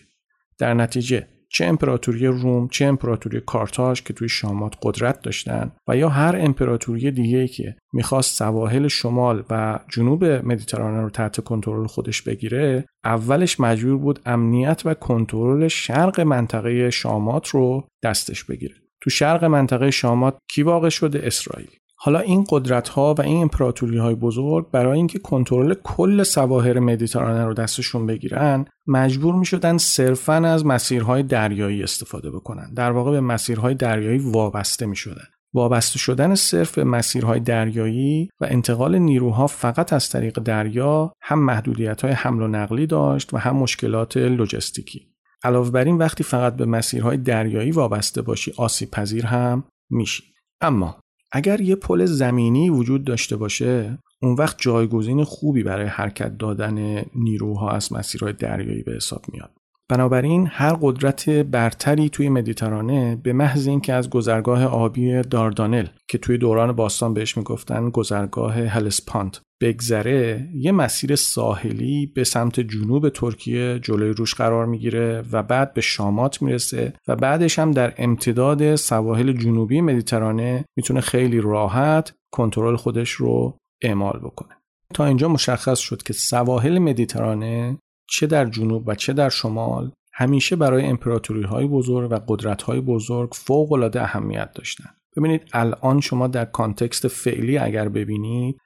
در نتیجه چه امپراتوری روم، چه امپراتوری کارتاژ که توی شامات قدرت داشتن و یا هر امپراتوری دیگه‌ای که میخواست سواحل شمال و جنوب مدیترانه رو تحت کنترل خودش بگیره، اولش مجبور بود امنیت و کنترل شرق منطقه شامات رو دستش بگیره. تو شرق منطقه شامات کی واقع شده؟ اسرائیل. حالا این قدرت‌ها و این امپراتوری‌های بزرگ برای اینکه کنترل کل سواحل مدیترانه رو دستشون بگیرن، مجبور می‌شدن صرفاً از مسیرهای دریایی استفاده بکنن. در واقع به مسیرهای دریایی وابسته می‌شدن. وابسته شدن صرف به مسیرهای دریایی و انتقال نیروها فقط از طریق دریا هم محدودیت‌های حمل و نقلی داشت و هم مشکلات لوجستیکی. علاوه بر این وقتی فقط به مسیرهای دریایی وابسته باشی آسیب‌پذیر هم میشی. اما اگر یه پل زمینی وجود داشته باشه، اون وقت جایگزین خوبی برای حرکت دادن نیروها از مسیرهای دریایی به حساب میاد. بنابراین هر قدرت برتری توی مدیترانه به محض اینکه از گذرگاه آبی داردانل که توی دوران باستان بهش میگفتن گذرگاه هلسپانت بگذره، یه مسیر ساحلی به سمت جنوب ترکیه جلوی روش قرار میگیره و بعد به شامات میرسه و بعدش هم در امتداد سواحل جنوبی مدیترانه میتونه خیلی راحت کنترل خودش رو اعمال بکنه. تا اینجا مشخص شد که سواحل مدیترانه چه در جنوب و چه در شمال همیشه برای امپراتوری‌های بزرگ و قدرت‌های بزرگ فوق‌العاده اهمیت داشتن. ببینید الان شما در کانتکست فعلی اگر ببینید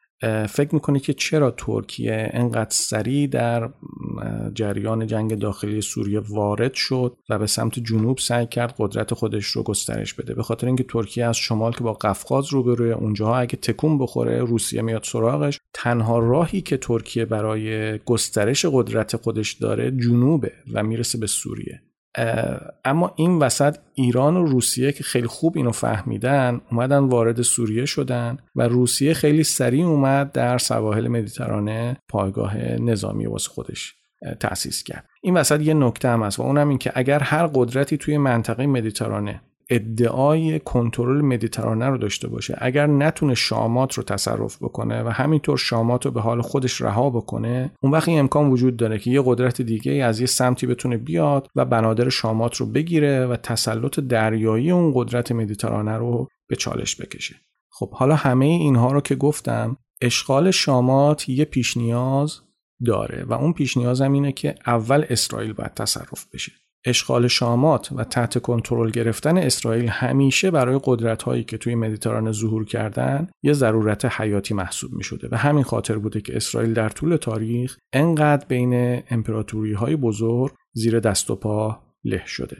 فکر میکنید که چرا ترکیه انقدر سریع در جریان جنگ داخلی سوریه وارد شد و به سمت جنوب سعی کرد قدرت خودش رو گسترش بده؟ به خاطر اینکه ترکیه از شمال که با قفقاز روبروی، اونجاها اگه تکون بخوره روسیه میاد سراغش. تنها راهی که ترکیه برای گسترش قدرت خودش داره جنوبه و میرسه به سوریه. اما این وسط ایران و روسیه که خیلی خوب اینو فهمیدن اومدن وارد سوریه شدن و روسیه خیلی سریع اومد در سواحل مدیترانه پایگاه نظامی واسه خودش تأسیس کرد. این وسط یه نکته هم هست و اونم این که اگر هر قدرتی توی منطقه مدیترانه ادعای کنترل مدیترانه رو داشته باشه، اگر نتونه شامات رو تصرف بکنه و همینطور شامات رو به حال خودش رها بکنه، اون وقت این امکان وجود داره که یه قدرت دیگه از یه سمتی بتونه بیاد و بنادر شامات رو بگیره و تسلط دریایی اون قدرت مدیترانه رو به چالش بکشه. خب حالا همه اینها رو که گفتم، اشغال شامات یه پیش نیاز داره و اون پیش نیاز هم اینه که اول اسرائیل باید تصرف بشه. اشغال شامات و تحت کنترل گرفتن اسرائیل همیشه برای قدرت‌هایی که توی مدیترانه ظهور کردن یه ضرورت حیاتی محسوب می‌شده. به همین خاطر بوده که اسرائیل در طول تاریخ انقدر بین امپراتوری‌های بزرگ زیر دست و پا له شده.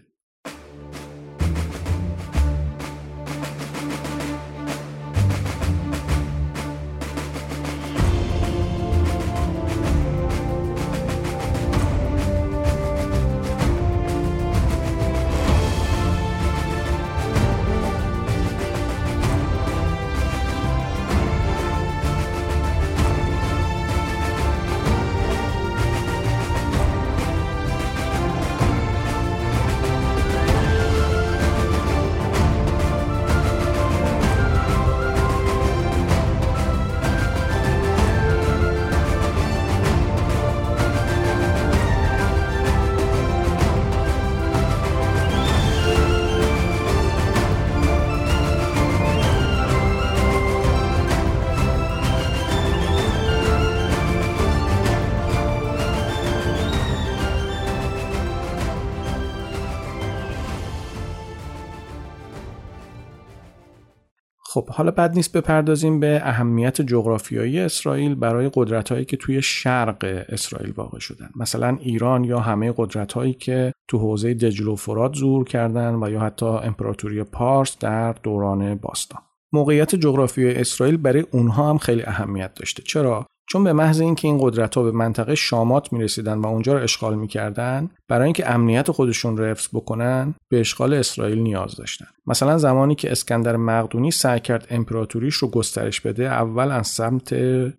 خب حالا بد نیست بپردازیم به اهمیت جغرافیایی اسرائیل برای قدرت‌هایی که توی شرق اسرائیل واقع شدن، مثلا ایران یا همه قدرت‌هایی که تو حوزه دجله و فرات ظهور کردن و یا حتی امپراتوری پارس در دوران باستان. موقعیت جغرافیایی اسرائیل برای اونها هم خیلی اهمیت داشته. چرا؟ چون به محض اینکه این قدرت‌ها به منطقه شامات می‌رسیدن و اونجا رو اشغال می‌کردن، برای اینکه امنیت خودشون رو حفظ بکنن، به اشغال اسرائیل نیاز داشتن. مثلا زمانی که اسکندر مقدونی سعی کرد امپراتوریش رو گسترش بده، اول از سمت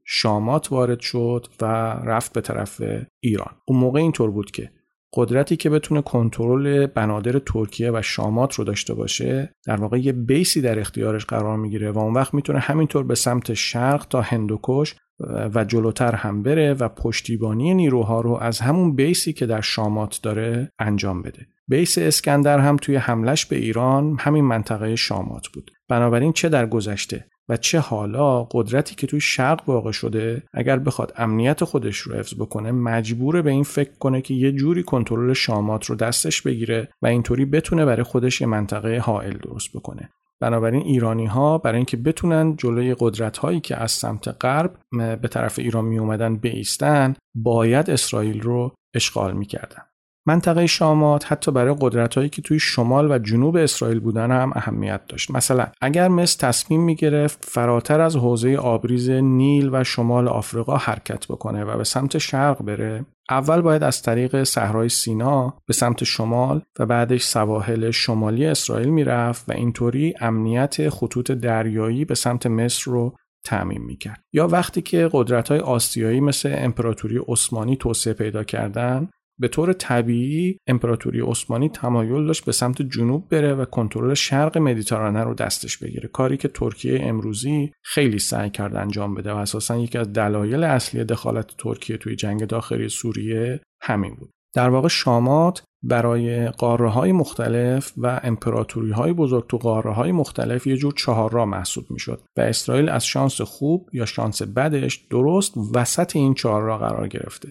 شامات وارد شد و رفت به طرف ایران. اون موقع اینطور بود که قدرتی که بتونه کنترل بنادر ترکیه و شامات رو داشته باشه، در واقع یه بیسی در اختیارش قرار می‌گیره و اون وقت می‌تونه همینطور به سمت شرق تا هندوکش و جلوتر هم بره و پشتیبانی نیروها رو از همون بیسی که در شامات داره انجام بده. بیس اسکندر هم توی حملش به ایران همین منطقه شامات بود. بنابراین چه در گذشته و چه حالا، قدرتی که توی شرق واقع شده اگر بخواد امنیت خودش رو حفظ بکنه، مجبوره به این فکر کنه که یه جوری کنترل شامات رو دستش بگیره و اینطوری بتونه برای خودش یه منطقه حائل درست بکنه. بنابراین ایرانی‌ها برای اینکه بتونن جلوی قدرت‌هایی که از سمت غرب به طرف ایران می اومدن بایستن، باید اسرائیل رو اشغال می‌کردن. منطقه شامات حتی برای قدرت‌هایی که توی شمال و جنوب اسرائیل بودن هم اهمیت داشت. مثلا اگر مصر تصمیم می‌گرفت فراتر از حوزه آبریز نیل و شمال آفریقا حرکت بکنه و به سمت شرق بره، اول باید از طریق صحرای سینا به سمت شمال و بعدش سواحل شمالی اسرائیل میرفت و اینطوری امنیت خطوط دریایی به سمت مصر رو تامین میکرد. یا وقتی که قدرت‌های آسیایی مثل امپراتوری عثمانی توسعه پیدا کردن، به طور طبیعی امپراتوری عثمانی تمایل داشت به سمت جنوب بره و کنترل شرق مدیترانه رو دستش بگیره، کاری که ترکیه امروزی خیلی سعی کرد انجام بده و اساساً یکی از دلایل اصلی دخالت ترکیه توی جنگ داخلی سوریه همین بود. در واقع شامات برای قاره‌های مختلف و امپراتوری‌های بزرگ تو قاره‌های مختلف یه جور چهارراه محسوب می‌شد و اسرائیل از شانس خوب یا شانس بدش درست وسط این چهارراه قرار گرفته.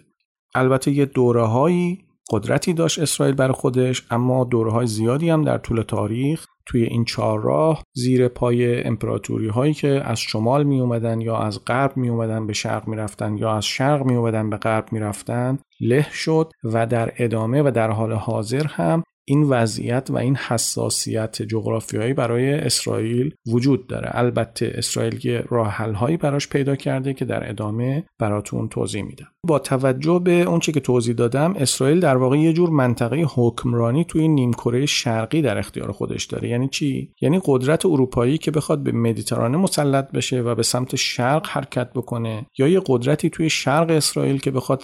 البته یه دوره‌هایی قدرتی داشت اسرائیل برای خودش، اما دوره‌های زیادی هم در طول تاریخ توی این چهارراه زیر پای امپراتوری‌هایی که از شمال می اومدن یا از غرب می اومدن به شرق می رفتن یا از شرق می اومدن به غرب می رفتن له شد و در ادامه و در حال حاضر هم این وضعیت و این حساسیت جغرافیایی برای اسرائیل وجود داره. البته اسرائیل یه راه حل‌هایی براش پیدا کرده که در ادامه براتون توضیح میدم. با توجه به اون چه که توضیح دادم، اسرائیل در واقع یه جور منطقه حکمرانی توی نیمکره شرقی در اختیار خودش داره. یعنی چی؟ یعنی قدرت اروپایی که بخواد به مدیترانه مسلط بشه و به سمت شرق حرکت بکنه، یا یه قدرتی توی شرق اسرائیل که بخواد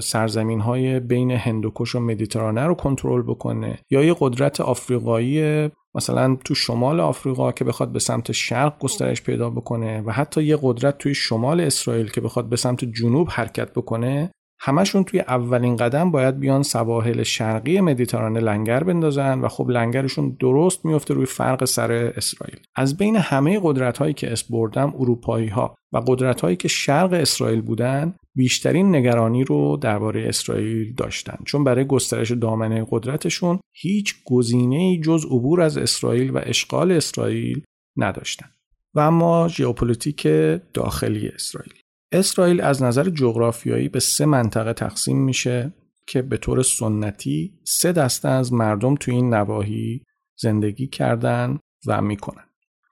سرزمین‌های بین هندوکش و مدیترانه رو کنترل بکنه، یا یه قدرت آفریقایی مثلا تو شمال آفریقا که بخواد به سمت شرق گسترش پیدا بکنه، و حتی یه قدرت توی شمال اسرائیل که بخواد به سمت جنوب حرکت بکنه، همشون توی اولین قدم باید بیان سواحل شرقی مدیترانه لنگر بندازن و خب لنگرشون درست میفته روی فرق سر اسرائیل. از بین همه قدرت‌هایی که اسم بردم، اروپایی‌ها و قدرت‌هایی که شرق اسرائیل بودن بیشترین نگرانی رو درباره اسرائیل داشتن، چون برای گسترش دامنه قدرتشون هیچ گزینه‌ای جز عبور از اسرائیل و اشغال اسرائیل نداشتن. و اما ژئوپلیتیک داخلی اسرائیل. اسرائیل از نظر جغرافیایی به 3 منطقه تقسیم میشه که به طور سنتی 3 دسته از مردم توی این نواحی زندگی کردن و میکنن.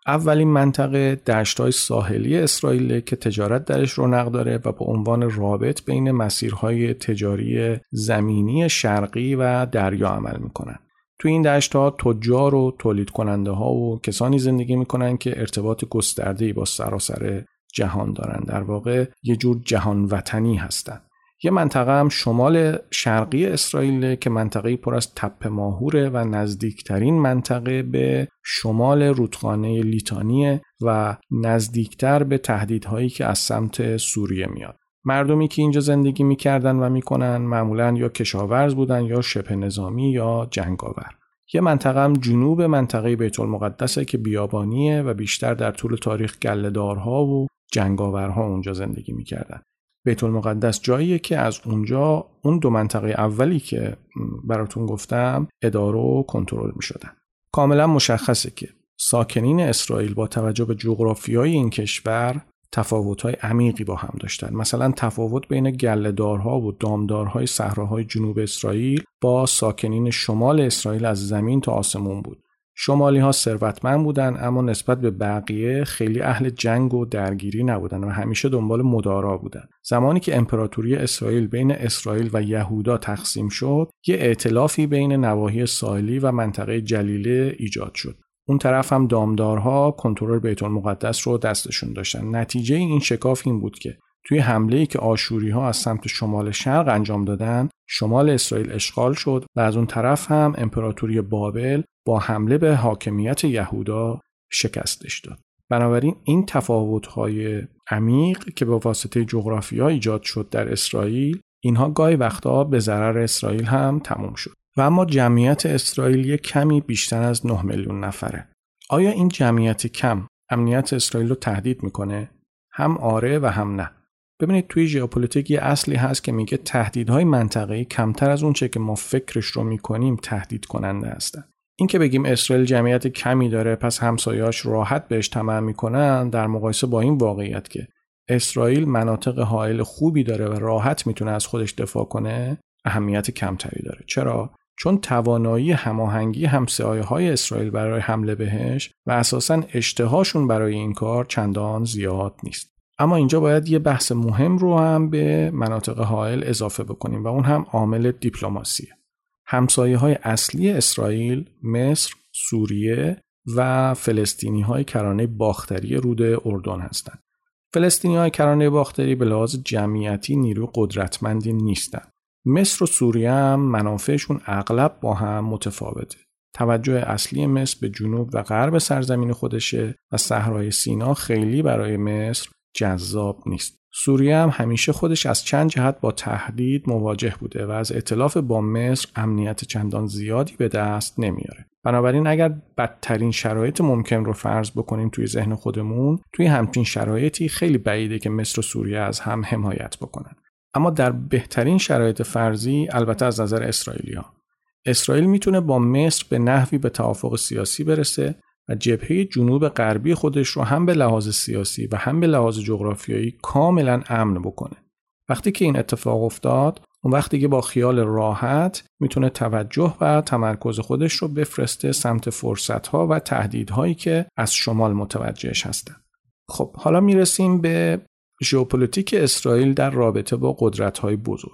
اولین منطقه دشت‌های ساحلی اسرائیل که تجارت درش رونق داره و به عنوان رابط بین مسیرهای تجاری زمینی شرقی و دریا عمل میکنن. توی این دشت‌ها تجار و تولید کننده ها و کسانی زندگی میکنن که ارتباط گسترده‌ای با سراسر جهان دارن، در واقع یه جور جهان وطنی هستن. یه منطقه هم شمال شرقی اسرائیل که منطقه پر از تپه ماهوره و نزدیکترین منطقه به شمال رودخانه لیتانیه و نزدیکتر به تهدیدهایی که از سمت سوریه میاد. مردمی که اینجا زندگی میکردن و میکنن معمولاً یا کشاورز بودن یا شبه نظامی یا جنگاور. یه منطقه هم جنوب منطقه بیت المقدسه که بیابانیه و بیشتر در طول تاریخ گله‌دارها و جنگاورها اونجا زندگی میکردن. بیت المقدس جاییه که از اونجا اون 2 منطقه اولی که براتون گفتم اداره و کنترل میشدن. کاملا مشخصه که ساکنین اسرائیل با توجه به جغرافیای این کشور تفاوت‌های عمیقی با هم داشتند. مثلا تفاوت بین گله‌دارها و دامدارهای صحراهای جنوب اسرائیل با ساکنین شمال اسرائیل از زمین تا آسمون بود. شمالی‌ها ثروتمند بودند اما نسبت به بقیه خیلی اهل جنگ و درگیری نبودند و همیشه دنبال مدارا بودند. زمانی که امپراتوری اسرائیل بین اسرائیل و یهودا تقسیم شد، یه ائتلافی بین نواحی ساحلی و منطقه جلیله ایجاد شد. اون طرف هم دامدارها کنترل بیت المقدس رو دستشون داشتن. نتیجه این شکاف این بود که توی حمله‌ای که آشوری‌ها از سمت شمال شرق انجام دادن، شمال اسرائیل اشغال شد و از اون طرف هم امپراتوری بابل با حمله به حاکمیت یهودا شکستش داد. بنابراین این تفاوت‌های عمیق که با واسطه جغرافیا ایجاد شد در اسرائیل، اینها گاهی وقتا به ضرر اسرائیل هم تموم شد. و اما جمعیت اسرائیل یک کمی بیشتر از 9 میلیون نفره. آیا این جمعیت کم امنیت اسرائیل رو تهدید میکنه؟ هم آره و هم نه. ببینید توی ژئوپلیتیک یه اصلی هست که میگه تهدیدهای منطقه‌ای کمتر از اون چه که ما فکرش رو میکنیم تهدید کننده هستن. این که بگیم اسرائیل جمعیت کمی داره پس همسایه‌اش راحت بهش طمع میکنن در مقایسه با این واقعیت که اسرائیل مناطق حائل خوبی داره و راحت میتونه از خودش دفاع کنه، اهمیت کمتری داره. چرا؟ چون توانایی هماهنگی همسایه‌های اسرائیل برای حمله بهش و اساساً اشتهاشون برای این کار چندان زیاد نیست. اما اینجا باید یه بحث مهم رو هم به مناطق حائل اضافه بکنیم و اون هم عامل دیپلماسیه. همسایه‌های اصلی اسرائیل، مصر، سوریه و فلسطینی‌های کرانه باختری رود اردن هستند. فلسطینی‌های کرانه باختری به لحاظ جمعیتی نیروی قدرتمندی نیستند. مصر و سوریه هم منافعشون اغلب با هم متفاوته. توجه اصلی مصر به جنوب و غرب سرزمین خودشه و صحرای سینا خیلی برای مصر جذاب نیست. سوریه هم همیشه خودش از چند جهت با تهدید مواجه بوده و از ائتلاف با مصر امنیت چندان زیادی به دست نمیاره. بنابراین اگر بدترین شرایط ممکن رو فرض بکنیم توی ذهن خودمون، توی همچین شرایطی خیلی بعیده که مصر و سوریه از هم حمایت بکنن. اما در بهترین شرایط فرضی، البته از نظر اسرائیلی‌ها، اسرائیل میتونه با مصر به نحوی به توافق سیاسی برسه و جبهه جنوب غربی خودش رو هم به لحاظ سیاسی و هم به لحاظ جغرافیایی کاملا امن بکنه. وقتی که این اتفاق افتاد، اون وقتی که با خیال راحت میتونه توجه و تمرکز خودش رو بفرسته سمت فرصت‌ها و تهدیدهایی که از شمال متوجهش هستن. خب حالا میرسیم به ژئوپلیتیک اسرائیل در رابطه با قدرت‌های بزرگ.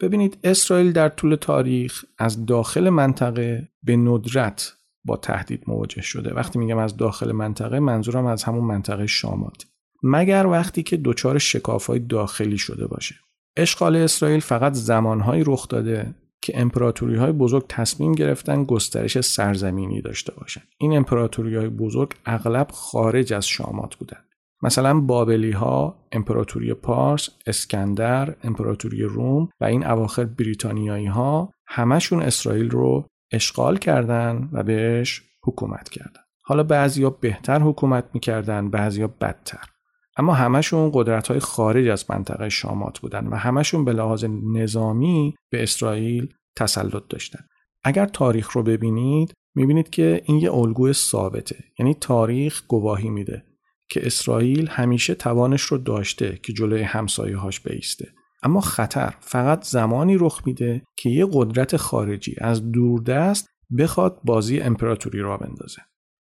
ببینید اسرائیل در طول تاریخ از داخل منطقه به ندرت با تهدید مواجه شده. وقتی میگم از داخل منطقه، منظورم از همون منطقه شامات، مگر وقتی که دچار شکاف‌های داخلی شده باشه. اشغال اسرائیل فقط زمان‌هایی رخ داده که امپراتوری‌های بزرگ تصمیم گرفتن گسترش سرزمینی داشته باشند. این امپراتوری‌های بزرگ اغلب خارج از شامات بودند. مثلا بابلی‌ها، امپراتوری پارس، اسکندر، امپراتوری روم و این اواخر بریتانیایی‌ها همشون اسرائیل رو اشغال کردن و بهش حکومت کردن. حالا بعضیا بهتر حکومت می‌کردن، بعضیا بدتر. اما همشون قدرت‌های خارج از منطقه شامات بودن و همشون به لحاظ نظامی به اسرائیل تسلط داشتن. اگر تاریخ رو ببینید، می‌بینید که این یه الگوی ثابته. یعنی تاریخ گواهی میده که اسرائیل همیشه توانش رو داشته که جلوی همسایه‌هاش بایسته. اما خطر فقط زمانی رخ میده که یه قدرت خارجی از دوردست بخواد بازی امپراتوری را بندازه.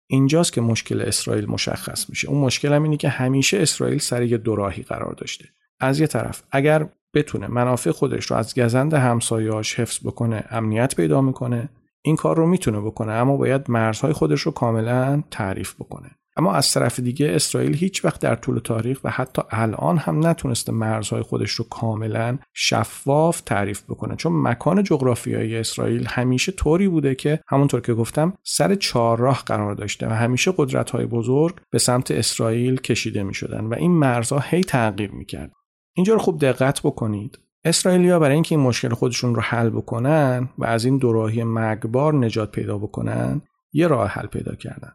اینجاست که مشکل اسرائیل مشخص میشه. اون مشکل هم اینه که همیشه اسرائیل سر یه دوراهی قرار داشته. از یه طرف اگر بتونه منافع خودش رو از گزند همسایه‌هاش حفظ بکنه، امنیت پیدا میکنه. این کار رو میتونه بکنه، اما باید مرزهای خودش رو کاملا تعریف بکنه. اما از طرف دیگه اسرائیل هیچ وقت در طول تاریخ و حتی الان هم نتونسته مرزهای خودش رو کاملا شفاف تعریف بکنه، چون مکان جغرافیایی اسرائیل همیشه طوری بوده که همونطور که گفتم سر چهارراه قرار داشته و همیشه قدرت‌های بزرگ به سمت اسرائیل کشیده می‌شدن و این مرزها هی تغییر می‌کرد. اینجا رو خوب دقت بکنید. اسرائیلی‌ها برای اینکه این مشکل خودشون رو حل بکنن و از این دوراهی مرگبار نجات پیدا بکنن، یه راه حل پیدا کردن.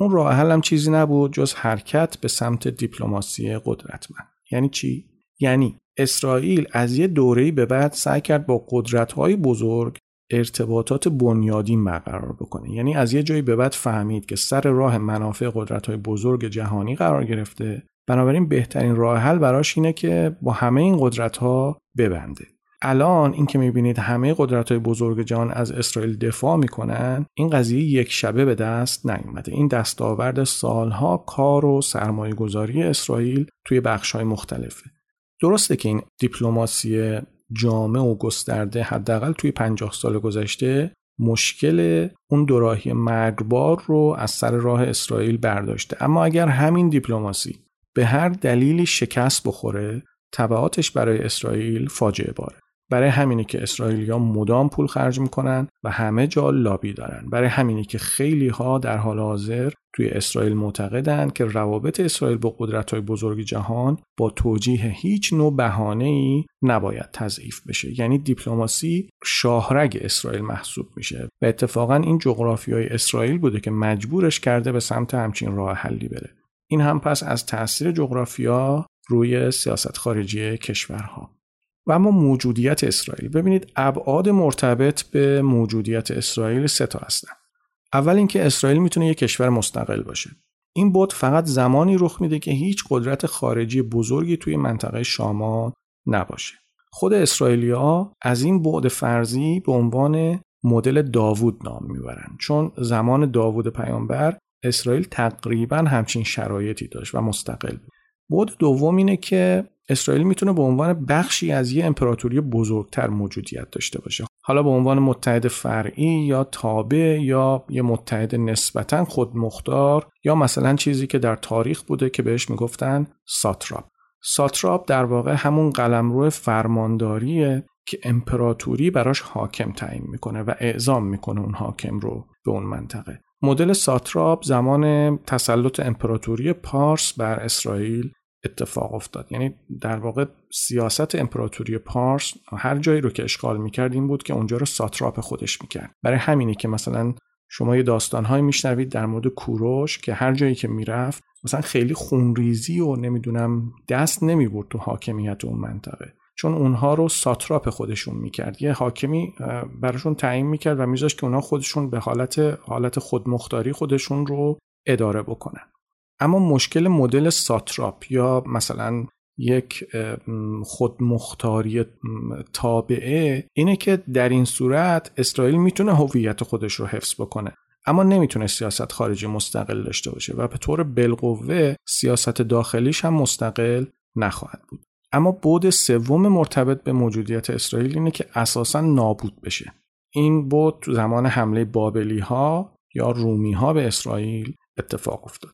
اون راه حل هم چیزی نبود جز حرکت به سمت دیپلماسی قدرتمند. یعنی چی؟ یعنی اسرائیل از یه دوره‌ای به بعد سعی کرد با قدرت‌های بزرگ ارتباطات بنیادین برقرار بکنه. یعنی از یه جایی به بعد فهمید که سر راه منافع قدرت‌های بزرگ جهانی قرار گرفته، بنابراین بهترین راه حل براش اینه که با همه این قدرت‌ها ببنده. الان این که می‌بینید همه قدرت‌های بزرگ جهان از اسرائیل دفاع می‌کنن، این قضیه یک شبه به دست نیومده. این دستاورد سالها کار و سرمایه‌گذاری اسرائیل توی بخش‌های مختلفه. درسته که این دیپلماسی جامع و گسترده حداقل توی 50 سال گذشته مشکل اون دوراهی مرگبار رو از سر راه اسرائیل برداشته، اما اگر همین دیپلماسی به هر دلیلی شکست بخوره، تبعاتش برای اسرائیل فاجعه باره. برای همینه که اسرائیلی‌ها مدام پول خرج میکنن و همه جا لابی دارن. برای همینه که خیلی ها در حال حاضر توی اسرائیل معتقدن که روابط اسرائیل با قدرت‌های بزرگ جهان با توجیه هیچ نوع بهانه‌ای نباید تضعیف بشه. یعنی دیپلماسی شاهرگ اسرائیل محسوب میشه و اتفاقاً این جغرافیای اسرائیل بوده که مجبورش کرده به سمت همچین راه حلی بره. این هم پس از تأثیر جغرافیا روی سیاست خارجی کشورها. و اما موجودیت اسرائیل. ببینید ابعاد مرتبط به موجودیت اسرائیل سه تا هستن. اول اینکه اسرائیل میتونه یک کشور مستقل باشه. این بود فقط زمانی رخ میده که هیچ قدرت خارجی بزرگی توی منطقه شامان نباشه. خود اسرائیلی‌ها از این بعد فرضی به عنوان مدل داوود نام میبرن، چون زمان داوود پیامبر اسرائیل تقریباً همچین شرایطی داشت و مستقل بود. بعد دوم اینه که اسرائیل میتونه به عنوان بخشی از یه امپراتوری بزرگتر موجودیت داشته باشه، حالا به عنوان متحد فرعی یا تابع یا یه متحد نسبتاً خودمختار، یا مثلا چیزی که در تاریخ بوده که بهش میگفتن ساتراپ. ساتراپ در واقع همون قلمرو فرمانداریه که امپراتوری براش حاکم تعیین میکنه و اعزام میکنه اون حاکم رو به اون منطقه. مدل ساتراپ زمان تسلط امپراتوری پارس بر اسرائیل اتفاق افتاد. یعنی در واقع سیاست امپراتوری پارس هر جایی رو که اشغال می‌کرد این بود که اونجا رو ساتراپ خودش می‌کرد. برای همینه که مثلا شما یه داستان‌هایی می‌شنوید در مورد کوروش که هر جایی که میرفت مثلا خیلی خونریزی و نمیدونم دست نمی‌برد تو حاکمیت اون منطقه، چون اونها رو ساتراپ خودشون می‌کرد، یه حاکمی براشون تعیین می‌کرد و می‌ذاشت که اونها خودشون به حالت خودمختاری خودشون رو اداره بکنن. اما مشکل مدل ساتراپ یا مثلا یک خودمختاری تابعه اینه که در این صورت اسرائیل میتونه هویت خودش رو حفظ بکنه، اما نمیتونه سیاست خارجی مستقل داشته باشه و به طور بالقوه سیاست داخلیش هم مستقل نخواهد بود. اما بعد سوم مرتبط به موجودیت اسرائیل اینه که اساساً نابود بشه. این بعد تو زمان حمله بابلی ها یا رومی ها به اسرائیل اتفاق افتاد.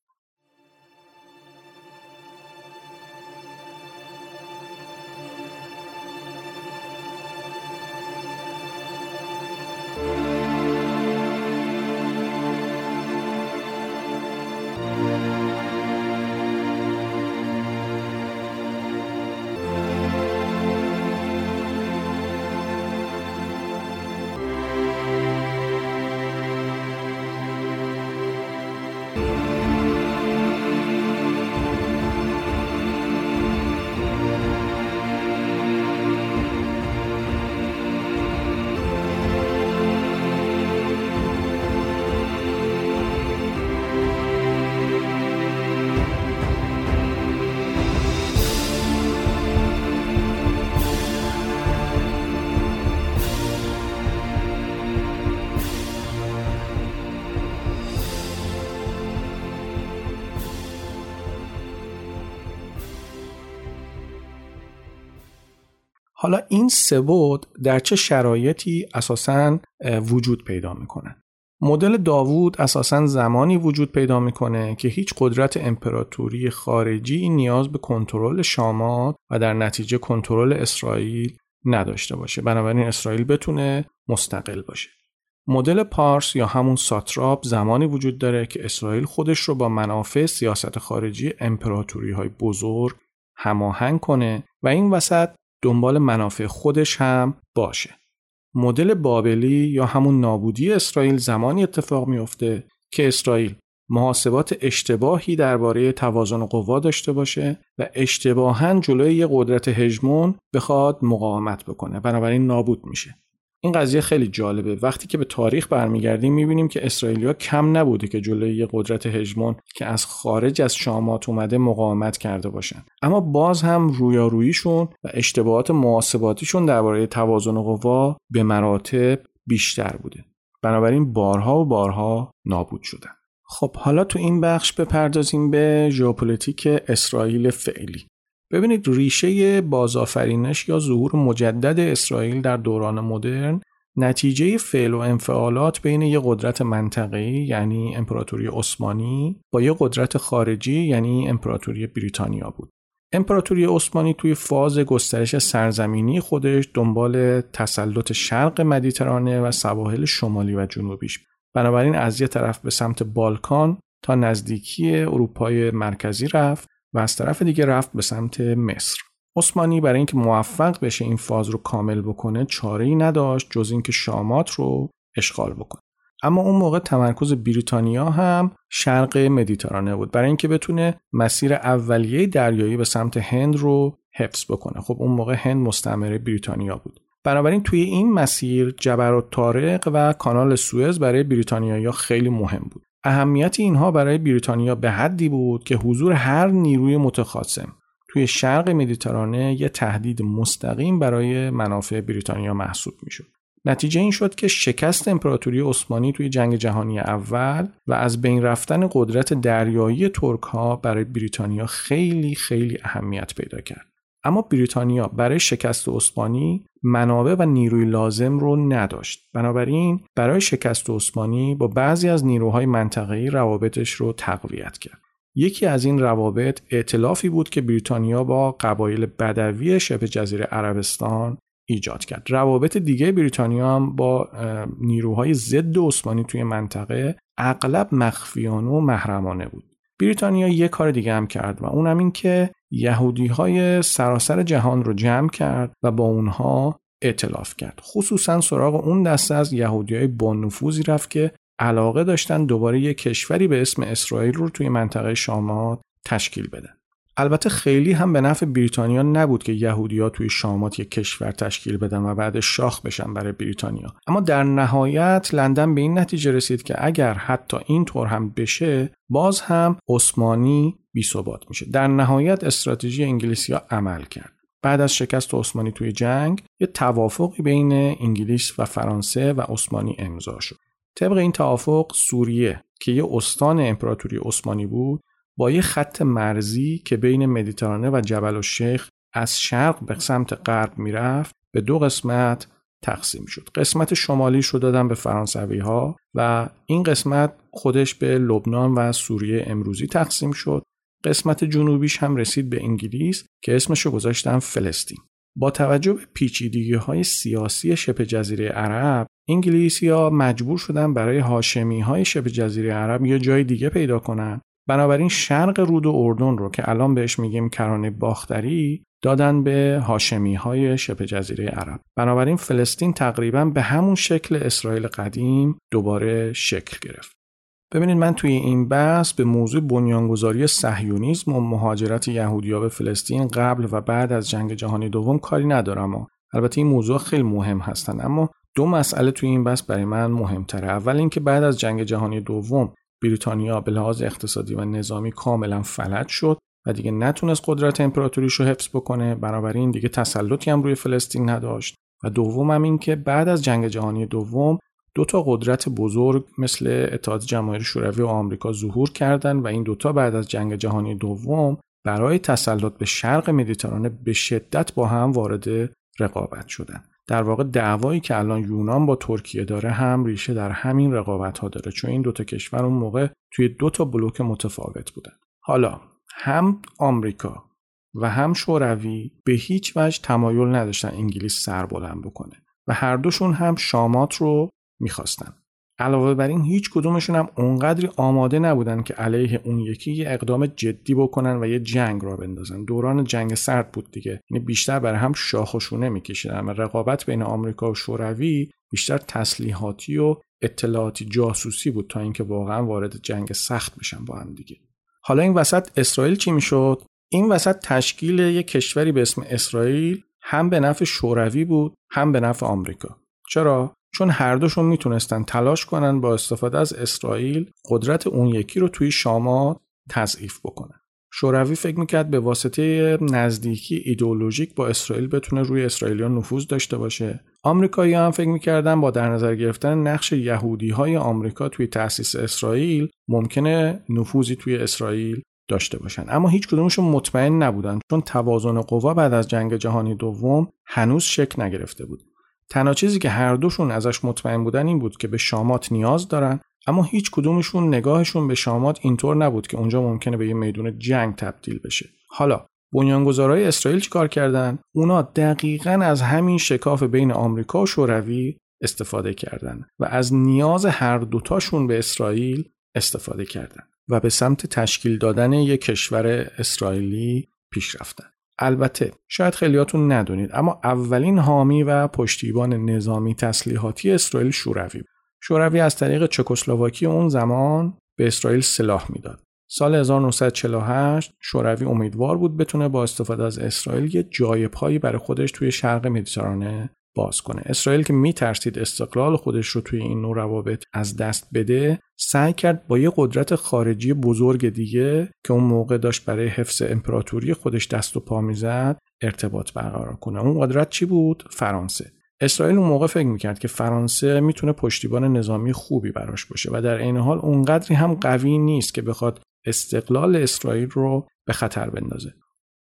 حالا این سه بعد در چه شرایطی اساساً وجود پیدا میکنه؟ مدل داوود اساساً زمانی وجود پیدا میکنه که هیچ قدرت امپراتوری خارجی نیاز به کنترل شامات و در نتیجه کنترل اسرائیل نداشته باشه، بنابراین اسرائیل بتونه مستقل باشه. مدل پارس یا همون ساتراپ زمانی وجود داره که اسرائیل خودش رو با منافع سیاست خارجی امپراتوری های بزرگ هماهنگ کنه و این وسط دنبال منافع خودش هم باشه. مدل بابلی یا همون نابودی اسرائیل زمانی اتفاق میفته که اسرائیل محاسبات اشتباهی درباره توازن قوا داشته باشه و اشتباهاً جلوی یه قدرت هژمون بخواد مقاومت بکنه، بنابراین نابود میشه. این قضیه خیلی جالبه. وقتی که به تاریخ برمیگردیم میبینیم که اسرائیلیا کم نبوده که جلوی یه قدرت هژمون که از خارج از شامات اومده مقاومت کرده باشن، اما باز هم رویاروییشون و اشتباهات محاسباتیشون درباره توازن قوا به مراتب بیشتر بوده، بنابراین بارها و بارها نابود شدن. خب حالا تو این بخش بپردازیم به ژئوپلیتیک اسرائیل فعلی. ببینید ریشه بازآفرینش یا ظهور مجدد اسرائیل در دوران مدرن نتیجه فعل و انفعالات بین یک قدرت منطقه‌ای یعنی امپراتوری عثمانی با یک قدرت خارجی یعنی امپراتوری بریتانیا بود. امپراتوری عثمانی توی فاز گسترش سرزمینی خودش دنبال تسلط شرق مدیترانه و سواحل شمالی و جنوبیش، بنابراین از یک طرف به سمت بالکان تا نزدیکی اروپای مرکزی رفت و از طرف دیگه رفت به سمت مصر. عثمانی برای اینکه موفق بشه این فاز رو کامل بکنه چاره‌ای نداشت جز اینکه شامات رو اشغال بکنه. اما اون موقع تمرکز بریتانیا هم شرق مدیترانه بود برای اینکه بتونه مسیر اولیه دریایی به سمت هند رو حفظ بکنه. خب اون موقع هند مستعمره بریتانیا بود. بنابراین توی این مسیر جبر الطارق و کانال سوئز برای بریتانیایی‌ها خیلی مهم بود. اهمیت اینها برای بریتانیا به حدی بود که حضور هر نیروی متخاصم توی شرق مدیترانه یه تهدید مستقیم برای منافع بریتانیا محسوب میشد. نتیجه این شد که شکست امپراتوری عثمانی توی جنگ جهانی اول و از بین رفتن قدرت دریایی ترک‌ها برای بریتانیا خیلی خیلی اهمیت پیدا کرد. اما بریتانیا برای شکست عثمانی منابع و نیروی لازم رو نداشت. بنابراین برای شکست عثمانی با بعضی از نیروهای منطقه‌ای روابطش رو تقویت کرد. یکی از این روابط ائتلافی بود که بریتانیا با قبایل بدوی شبه جزیره عربستان ایجاد کرد. روابط دیگه بریتانیا هم با نیروهای ضد عثمانی توی منطقه اغلب مخفیانه و محرمانه بود. بریتانیا یک کار دیگه هم کرد و اونم این که یهودی‌های سراسر جهان رو جمع کرد و با اونها ائتلاف کرد. خصوصا سراغ اون دسته از یهودیای با نفوذی رفت که علاقه داشتن دوباره یک کشوری به اسم اسرائیل رو توی منطقه شامات تشکیل بدن. البته خیلی هم به نفع بریتانیا نبود که یهودی‌ها توی شامات یک کشور تشکیل بدن و بعد شاخ بشن برای بریتانیا. اما در نهایت لندن به این نتیجه رسید که اگر حتی این طور هم بشه باز هم عثمانی بی‌ثبات میشه. در نهایت استراتژی انگلیسی‌ها عمل کرد. بعد از شکست عثمانی توی جنگ یه توافقی بین انگلیس و فرانسه و عثمانی امضا شد. طبق این توافق سوریه که یه استان امپراتوری عثمانی بود با یه خط مرزی که بین مدیترانه و جبل الشیخ از شرق به سمت غرب میرفت به دو قسمت تقسیم شد. قسمت شمالیش رو دادن به فرانسوی‌ها و این قسمت خودش به لبنان و سوریه امروزی تقسیم شد. قسمت جنوبیش هم رسید به انگلیس که اسمشو گذاشتن فلسطین. با توجه به پیچیدگی‌های سیاسی شبه جزیره عرب، انگلیسی‌ها مجبور شدن برای هاشمی‌های شبه جزیره عرب یه جای دیگه پیدا کنن. بنابراین شرق رود و اردن رو که الان بهش میگیم کرانه باختری دادن به هاشمی‌های شبه جزیره عرب. بنابراین فلسطین تقریباً به همون شکل اسرائیل قدیم دوباره شکل گرفت. ببینید من توی این بحث به موضوع بنیانگذاری صهیونیسم و مهاجرت یهودی‌ها به فلسطین قبل و بعد از جنگ جهانی دوم کاری ندارم. البته این موضوع خیلی مهم هستن، اما دو مسئله توی این بحث برای من مهم‌تره. اول اینکه بعد از جنگ جهانی دوم بریتانیا به لحاظ اقتصادی و نظامی کاملا فلج شد و دیگه نتونست قدرت امپراتوریش رو حفظ بکنه، بنابراین دیگه تسلطی هم روی فلسطین نداشت. و دومم این که بعد از جنگ جهانی دوم دو تا قدرت بزرگ مثل اتحاد جماهیر شوروی و آمریکا ظهور کردند و این دوتا بعد از جنگ جهانی دوم برای تسلط به شرق مدیترانه به شدت با هم وارد رقابت شدند. در واقع دعوایی که الان یونان با ترکیه داره هم ریشه در همین رقابت‌ها داره، چون این دوتا کشور اون موقع توی دوتا بلوک متفاوت بودن. حالا هم آمریکا و هم شوروی به هیچ وجه تمایل نداشتن انگلیس سربلند بکنه و هر دوشون هم شامات رو می‌خواستن. علاوه بر این هیچ کدومشون هم اونقدری آماده نبودن که علیه اون یکی یه اقدام جدی بکنن و یه جنگ را بندازن. دوران جنگ سرد بود دیگه، یعنی بیشتر برای هم شاخ و شونه می‌کشیدن. اما رقابت بین آمریکا و شوروی بیشتر تسلیحاتی و اطلاعاتی جاسوسی بود تا اینکه واقعا وارد جنگ سخت بشن با هم دیگه. حالا این وسط اسرائیل چی میشد؟ این وسط تشکیل یک کشوری به اسم اسرائیل هم به نفع شوروی بود هم به نفع آمریکا. چرا؟ چون هر دوشون میتونستن تلاش کنن با استفاده از اسرائیل قدرت اون یکی رو توی شاما تضعیف بکنن. شوروی فکر میکرد به واسطه نزدیکی ایدئولوژیک با اسرائیل بتونه روی اسرائیلیان نفوذ داشته باشه. آمریکایی هم فکر میکردن با در نظر گرفتن نقش یهودی‌های آمریکا توی تأسیس اسرائیل ممکنه نفوذی توی اسرائیل داشته باشن. اما هیچ کدومشون مطمئن نبودن، چون توازن قوا بعد از جنگ جهانی دوم هنوز شکل نگرفته بود. تنها چیزی که هر دوشون ازش مطمئن بودن این بود که به شامات نیاز دارن، اما هیچ کدومشون نگاهشون به شامات اینطور نبود که اونجا ممکنه به یه میدون جنگ تبدیل بشه. حالا بنیانگذارای اسرائیل چیکار کردن؟ اونا دقیقاً از همین شکاف بین آمریکا و شوروی استفاده کردن و از نیاز هر دوتاشون به اسرائیل استفاده کردن و به سمت تشکیل دادن یک کشور اسرائیلی پیش رفتن. البته شاید خیلیاتون ندونید، اما اولین حامی و پشتیبان نظامی تسلیحاتی اسرائیل شوروی بود. شوروی از طریق چکسلواکی اون زمان به اسرائیل سلاح میداد. سال 1948 شوروی امیدوار بود بتونه با استفاده از اسرائیل یه جای پایی برای خودش توی شرق مدیترانه باز کنه. اسرائیل که میترسید استقلال خودش رو توی این نوع روابط از دست بده، سعی کرد با یه قدرت خارجی بزرگ دیگه که اون موقع داشت برای حفظ امپراتوری خودش دست و پا میزد ارتباط برقرار کنه. اون قدرت چی بود؟ فرانسه. اسرائیل اون موقع فکر میکرد که فرانسه میتونه پشتیبان نظامی خوبی براش باشه و در عین حال اونقدری هم قوی نیست که بخواد استقلال اسرائیل رو به خطر بندازه.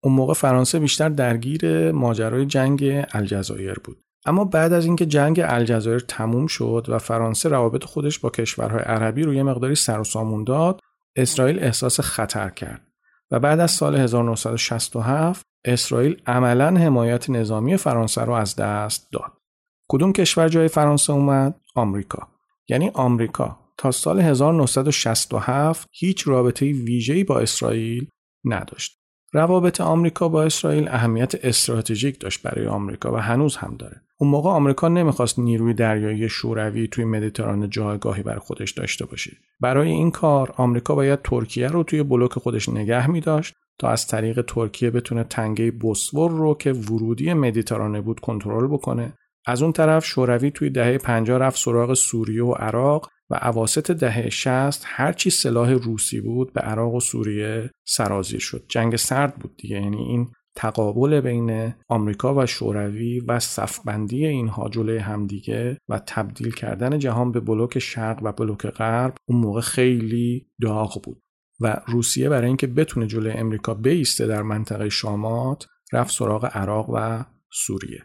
اون موقع فرانسه بیشتر درگیر ماجرای جنگ الجزایر بود. اما بعد از اینکه جنگ الجزایر تموم شد و فرانسه روابط خودش با کشورهای عربی رو یه مقداری سر و سامون داد، اسرائیل احساس خطر کرد و بعد از سال 1967 اسرائیل عملاً حمایت نظامی فرانسه رو از دست داد. کدوم کشور جای فرانسه اومد؟ آمریکا. یعنی آمریکا تا سال 1967 هیچ رابطه ویژه‌ای با اسرائیل نداشت. روابط آمریکا با اسرائیل اهمیت استراتژیک داشت برای آمریکا و هنوز هم داره. اون موقع آمریکا نمیخواست نیروی دریایی شوروی توی مدیترانه جایگاهی برای خودش داشته باشه. برای این کار آمریکا باید ترکیه رو توی بلوک خودش نگه می‌داشت تا از طریق ترکیه بتونه تنگه بوسفور رو که ورودی مدیترانه بود کنترل بکنه. از اون طرف شوروی توی دهه 50 رفت سراغ سوریه و عراق و اواسط دهه 60 هرچی سلاح روسی بود به عراق و سوریه سرازیر شد. جنگ سرد بود دیگه، یعنی این تقابل بین آمریکا و شوروی و صفبندی اینها جلوی همدیگه و تبدیل کردن جهان به بلوک شرق و بلوک غرب اون موقع خیلی داغ بود و روسیه برای اینکه بتونه جلوی آمریکا بایسته در منطقه شامات رفت سراغ عراق و سوریه.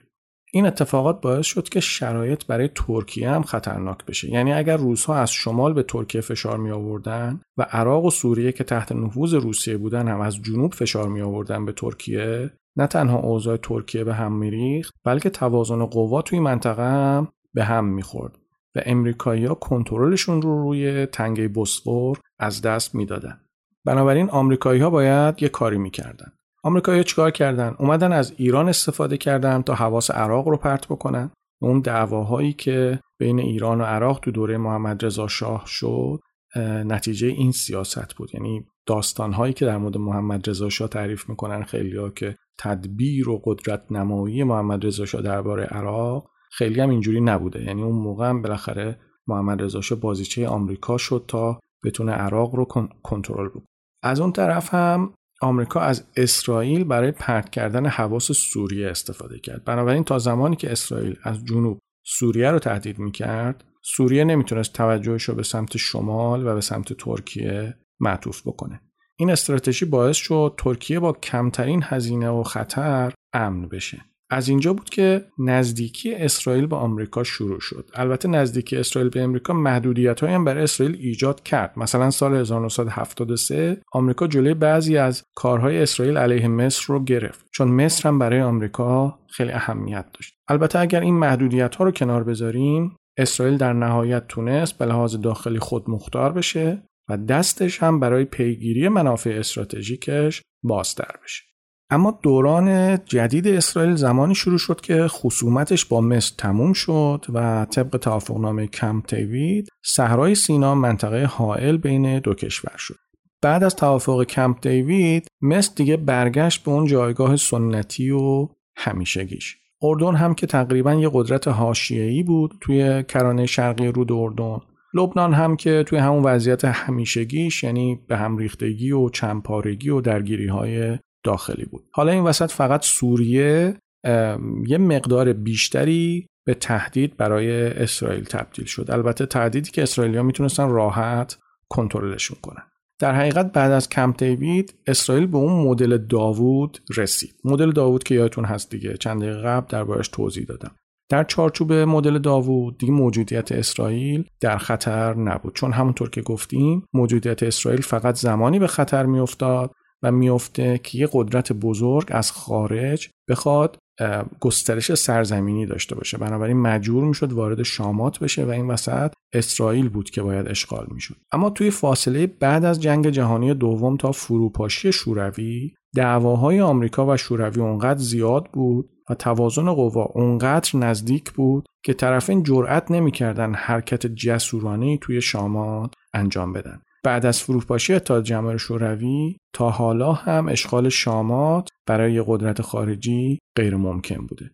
این اتفاقات باعث شد که شرایط برای ترکیه هم خطرناک بشه. یعنی اگر روس‌ها از شمال به ترکیه فشار می آوردن و عراق و سوریه که تحت نفوذ روسیه بودن هم از جنوب فشار می آوردن به ترکیه، نه تنها اوضاع ترکیه به هم می‌ریخت، بلکه توازن قوا توی منطقه هم به هم می‌خورد و آمریکایی‌ها کنترلشون رو روی تنگه بوسفور از دست می‌دادن. بنابراین آمریکایی‌ها باید یه کاری می‌کردن. آمریکایی‌ها چیکار کردن؟ اومدن از ایران استفاده کردن تا حواس عراق رو پرت بکنن. اون دعواهایی که بین ایران و عراق تو دوره محمد رضا شاه شد، نتیجه این سیاست بود. یعنی داستان‌هایی که در مورد محمد رضا شاه تعریف می‌کنن خیلی‌ها که تدبیر و قدرت نمایی محمد رضا شاه درباره عراق، خیلی هم اینجوری نبوده. یعنی اون موقع هم بالاخره محمد رضا شاه بازیچه آمریکا شد تا بتونه عراق رو کنترل بکنه. از اون طرف هم آمریکا از اسرائیل برای پرت کردن حواس سوریه استفاده کرد. بنابراین تا زمانی که اسرائیل از جنوب سوریه رو تهدید می‌کرد، سوریه نمیتونست توجهش رو به سمت شمال و به سمت ترکیه معطوف بکنه. این استراتژی باعث شد ترکیه با کمترین هزینه و خطر امن بشه. از اینجا بود که نزدیکی اسرائیل به آمریکا شروع شد. البته نزدیکی اسرائیل به آمریکا محدودیت‌هایی هم برای اسرائیل ایجاد کرد. مثلا سال 1973 آمریکا جلوی بعضی از کارهای اسرائیل علیه مصر رو گرفت، چون مصر هم برای آمریکا خیلی اهمیت داشت. البته اگر این محدودیت‌ها رو کنار بذاریم، اسرائیل در نهایت تونست به لحاظ داخلی خود مختار بشه و دستش هم برای پیگیری منافع استراتژیکش بازتر بشه. اما دوران جدید اسرائیل زمانی شروع شد که خصومتش با مصر تموم شد و طبق توافقنامه کمپ دیوید صحرای سینا منطقه حائل بین دو کشور شد. بعد از توافق کمپ دیوید مصر دیگه برگشت به اون جایگاه سنتی و همیشگیش. اردن هم که تقریبا یه قدرت حاشیه‌ای بود توی کرانه شرقی رود اردن، لبنان هم که توی همون وضعیت همیشگیش، یعنی به هم ریختگی و چندپارگی و درگیری‌های داخلی بود. حالا این وسط فقط سوریه یه مقدار بیشتری به تهدید برای اسرائیل تبدیل شد. البته تهدیدی که اسرائیلی‌ها میتونستن راحت کنترلش کنن. در حقیقت بعد از کمپ دیوید اسرائیل به اون مدل داوود رسید. مدل داوود که یادتون هست دیگه، چند دقیقه قبل دربارش توضیح دادم. در چارچوب مدل داوود دیگه موجودیت اسرائیل در خطر نبود، چون همونطور که گفتیم موجودیت اسرائیل فقط زمانی به خطر میافتاد و میافته که یه قدرت بزرگ از خارج بخواد گسترش سرزمینی داشته باشه. بنابراین مجبور میشد وارد شامات بشه و این وسط اسرائیل بود که باید اشغال میشد. اما توی فاصله بعد از جنگ جهانی دوم تا فروپاشی شوروی، دعواهای آمریکا و شوروی اونقدر زیاد بود و توازن قوا اونقدر نزدیک بود که طرفین جرئت نمی‌کردن حرکت جسورانه‌ای توی شامات انجام بدن. بعد از فروپاشی اتحاد جماهیر شوروی تا حالا هم اشغال شامات برای قدرت خارجی غیر ممکن بوده.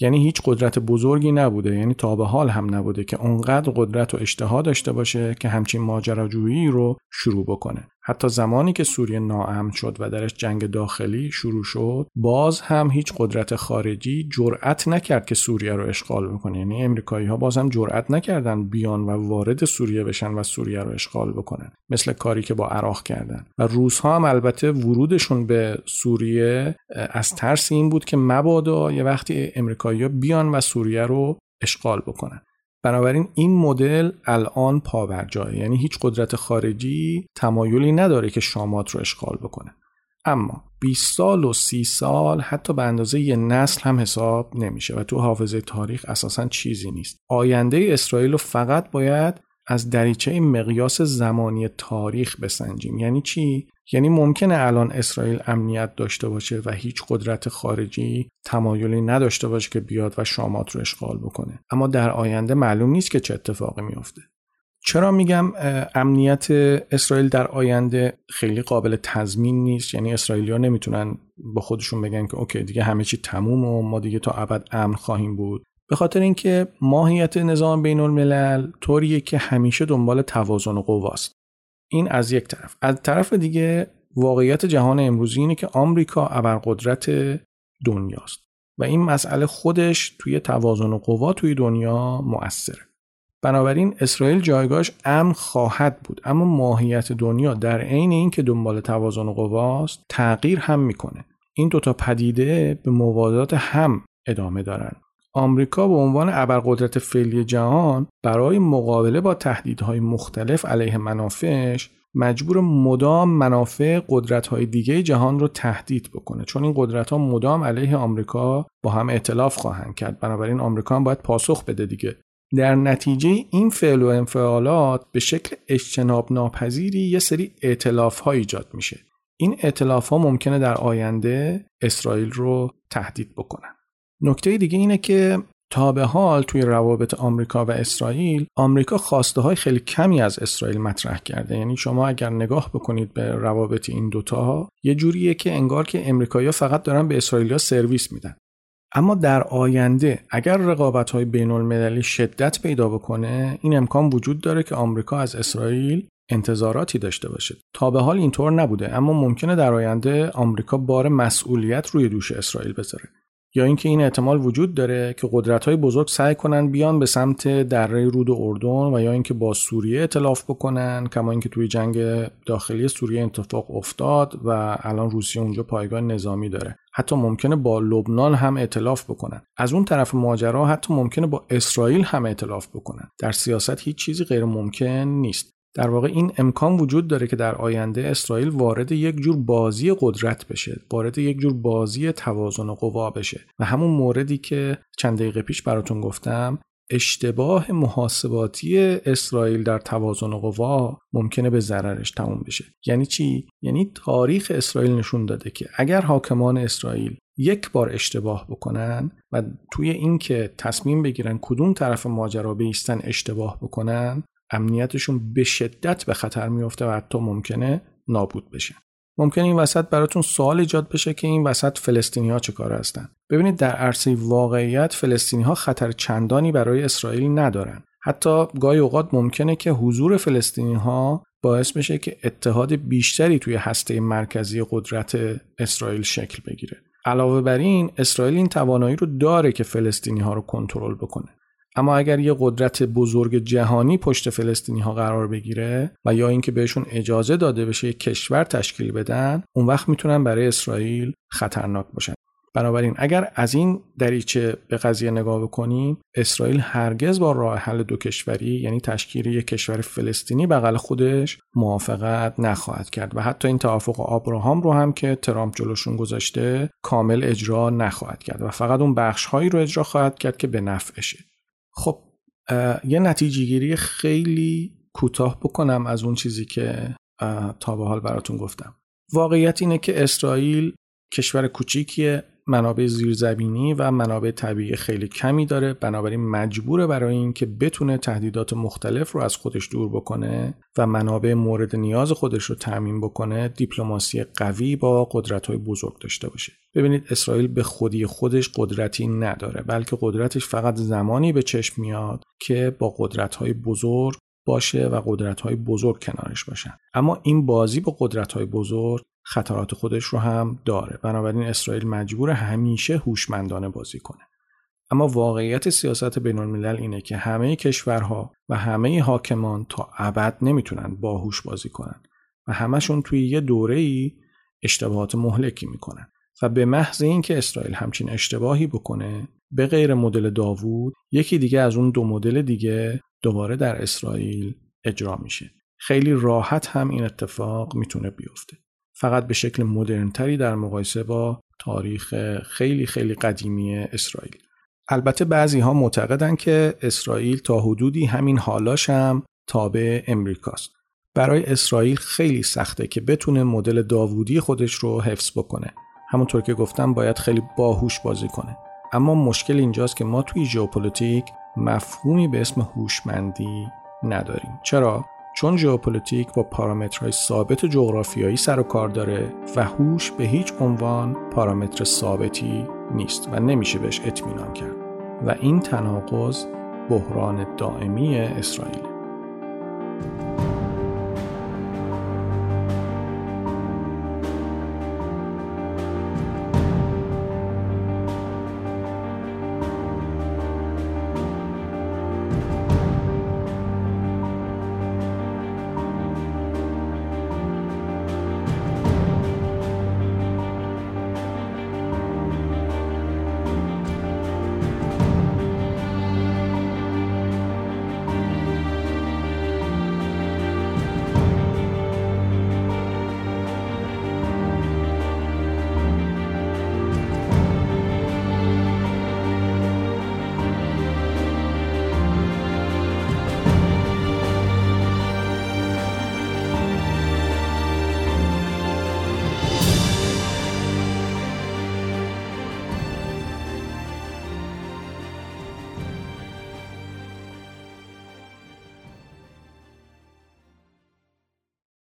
یعنی هیچ قدرت بزرگی نبوده، یعنی تا به حال هم نبوده که اونقدر قدرت و اشتها داشته باشه که همچین ماجراجویی رو شروع بکنه. حتی زمانی که سوریه ناامن شد و درش جنگ داخلی شروع شد، باز هم هیچ قدرت خارجی جرأت نکرد که سوریه رو اشغال بکنه. یعنی آمریکایی‌ها باز هم جرأت نکردن بیان و وارد سوریه بشن و سوریه رو اشغال بکنن، مثل کاری که با عراق کردن. و روس‌ها هم البته ورودشون به سوریه از ترس این بود که مبادا یه وقتی آمریکایی‌ها بیان و سوریه رو اشغال بکنن. بنابراین این مدل الان پا بر جایه، یعنی هیچ قدرت خارجی تمایلی نداره که شامات رو اشغال بکنه. اما 20 سال و 30 سال حتی به اندازه یه نسل هم حساب نمیشه و تو حافظه تاریخ اساساً چیزی نیست. آینده اسرائیل رو فقط باید از دریچه مقیاس زمانی تاریخ بسنجیم. یعنی چی؟ یعنی ممکنه الان اسرائیل امنیت داشته باشه و هیچ قدرت خارجی تمایلی نداشته باشه که بیاد و شامات رو اشغال بکنه، اما در آینده معلوم نیست که چه اتفاقی میفته. چرا میگم امنیت اسرائیل در آینده خیلی قابل تضمین نیست؟ یعنی اسرائیلی‌ها نمیتونن با خودشون بگن که اوکی دیگه همه چی تموم و ما دیگه تا ابد امن خواهیم بود، به خاطر اینکه ماهیت نظام بین‌الملل طوریه که همیشه دنبال توازن قواست. این از یک طرف. از طرف دیگه واقعیت جهان امروزی اینه که آمریکا ابرقدرت دنیاست و این مسئله خودش توی توازن قوا توی دنیا مؤثره. بنابراین اسرائیل جایگاهش امن خواهد بود، اما ماهیت دنیا در عین این که دنبال توازن قواست تغییر هم میکنه. این دوتا پدیده به موازات هم ادامه دارن. آمریکا به عنوان ابرقدرت فعلی جهان برای مقابله با تهدیدهای مختلف علیه منافعش مجبور مدام منافع قدرت‌های دیگه جهان رو تهدید بکنه، چون این قدرت‌ها مدام علیه آمریکا با هم ائتلاف خواهند کرد. بنابراین آمریکا هم باید پاسخ بده دیگه. در نتیجه این فعل و انفعالات به شکل اجتناب ناپذیری یه سری ائتلاف‌ها ایجاد میشه. این ائتلاف‌ها ممکنه در آینده اسرائیل رو تهدید بکنن. نکته دیگه اینه که تا به حال توی روابط آمریکا و اسرائیل، آمریکا خواسته های خیلی کمی از اسرائیل مطرح کرده. یعنی شما اگر نگاه بکنید به روابط این دوتا، یه جوریه که انگار که آمریکایی‌ها فقط دارن به اسرائیلیا سرویس میدن. اما در آینده اگر رقابت های بین المللی شدت پیدا بکنه، این امکان وجود داره که آمریکا از اسرائیل انتظاراتی داشته باشه. تا به حال اینطور نبوده، اما ممکنه در آینده آمریکا بار مسئولیت روی دوش اسرائیل بذاره. یا اینکه این احتمال وجود داره که قدرت‌های بزرگ سعی کنن بیان به سمت دره رود اردن و یا اینکه با سوریه ائتلاف بکنن، کما اینکه توی جنگ داخلی سوریه اتفاق افتاد و الان روسیه اونجا پایگاه نظامی داره. حتی ممکنه با لبنان هم ائتلاف بکنن. از اون طرف ماجرا حتی ممکنه با اسرائیل هم ائتلاف بکنن. در سیاست هیچ چیزی غیر ممکن نیست. در واقع این امکان وجود داره که در آینده اسرائیل وارد یک جور بازی قدرت بشه، وارد یک جور بازی توازن قوا بشه و همون موردی که چند دقیقه پیش براتون گفتم، اشتباه محاسباتی اسرائیل در توازن قوا ممکنه به ضررش تموم بشه. یعنی چی؟ یعنی تاریخ اسرائیل نشون داده که اگر حاکمان اسرائیل یک بار اشتباه بکنن و توی این که تصمیم بگیرن کدوم طرف ماجرا بیستن اشتباه بکنن، امنیتشون به شدت به خطر میفته و حتی ممکنه نابود بشن. ممکنه این وسط براتون سوال ایجاد بشه که این وسط فلسطینی‌ها چه کار هستن. ببینید در عرصه واقعیت فلسطینی‌ها خطر چندانی برای اسرائیل ندارن. حتی گاهی اوقات ممکنه که حضور فلسطینی‌ها باعث بشه که اتحاد بیشتری توی هسته مرکزی قدرت اسرائیل شکل بگیره. علاوه بر این اسرائیل این توانایی رو داره که فلسطینی‌ها رو کنترل بکنه. اما اگر یه قدرت بزرگ جهانی پشت فلسطینی‌ها قرار بگیره و یا اینکه بهشون اجازه داده بشه یک کشور تشکیل بدن، اون وقت میتونن برای اسرائیل خطرناک باشن. بنابراین اگر از این دریچه به قضیه نگاه بکنیم، اسرائیل هرگز با راه حل دو کشوری، یعنی تشکیل یک کشور فلسطینی بغل خودش، موافقت نخواهد کرد و حتی این توافق آبراهام رو هم که ترامپ جلوشون گذاشته کامل اجرا نخواهد کرد و فقط اون بخش‌هایی رو اجرا خواهد کرد که به نفعشه. خب یه نتیجه‌گیری خیلی کوتاه بکنم از اون چیزی که تا به حال براتون گفتم. واقعیت اینه که اسرائیل کشور کوچیکیه، منابع زیرزمینی و منابع طبیعی خیلی کمی داره، بنابراین مجبوره برای این که بتونه تهدیدات مختلف رو از خودش دور بکنه و منابع مورد نیاز خودش رو تامین بکنه، دیپلماسی قوی با قدرت‌های بزرگ داشته باشه. ببینید اسرائیل به خودی خودش قدرتی نداره، بلکه قدرتش فقط زمانی به چشم میاد که با قدرت‌های بزرگ باشه و قدرت‌های بزرگ کنارش باشن. اما این بازی با قدرت‌های بزرگ خطرات خودش رو هم داره. بنابراین اسرائیل مجبور همیشه هوشمندانه بازی کنه. اما واقعیت سیاست بین‌الملل اینه که همه کشورها و همه حاکمان تا ابد نمیتونن باهوش بازی کنن و همشون توی یه دوره‌ای اشتباهات مهلکی میکنن و به محض اینکه اسرائیل همچین اشتباهی بکنه، به غیر مدل داوود یکی دیگه از اون دو مدل دیگه دوباره در اسرائیل اجرا میشه. خیلی راحت هم این اتفاق میتونه بیفته، فقط به شکل مدرن‌تری در مقایسه با تاریخ خیلی خیلی قدیمی اسرائیل. البته بعضی‌ها معتقدن که اسرائیل تا حدودی همین حالاش هم تابع امریکاست. برای اسرائیل خیلی سخته که بتونه مدل داوودی خودش رو حفظ بکنه. همونطور که گفتم باید خیلی باهوش بازی کنه. اما مشکل اینجاست که ما توی ژئوپلیتیک مفهومی به اسم هوشمندی نداریم. چرا؟ چون ژئوپلیتیک با پارامترهای ثابت جغرافیایی سر و کار داره و هوش به هیچ عنوان پارامتر ثابتی نیست و نمیشه بهش اطمینان کرد و این تناقض بحران دائمی اسرائیل.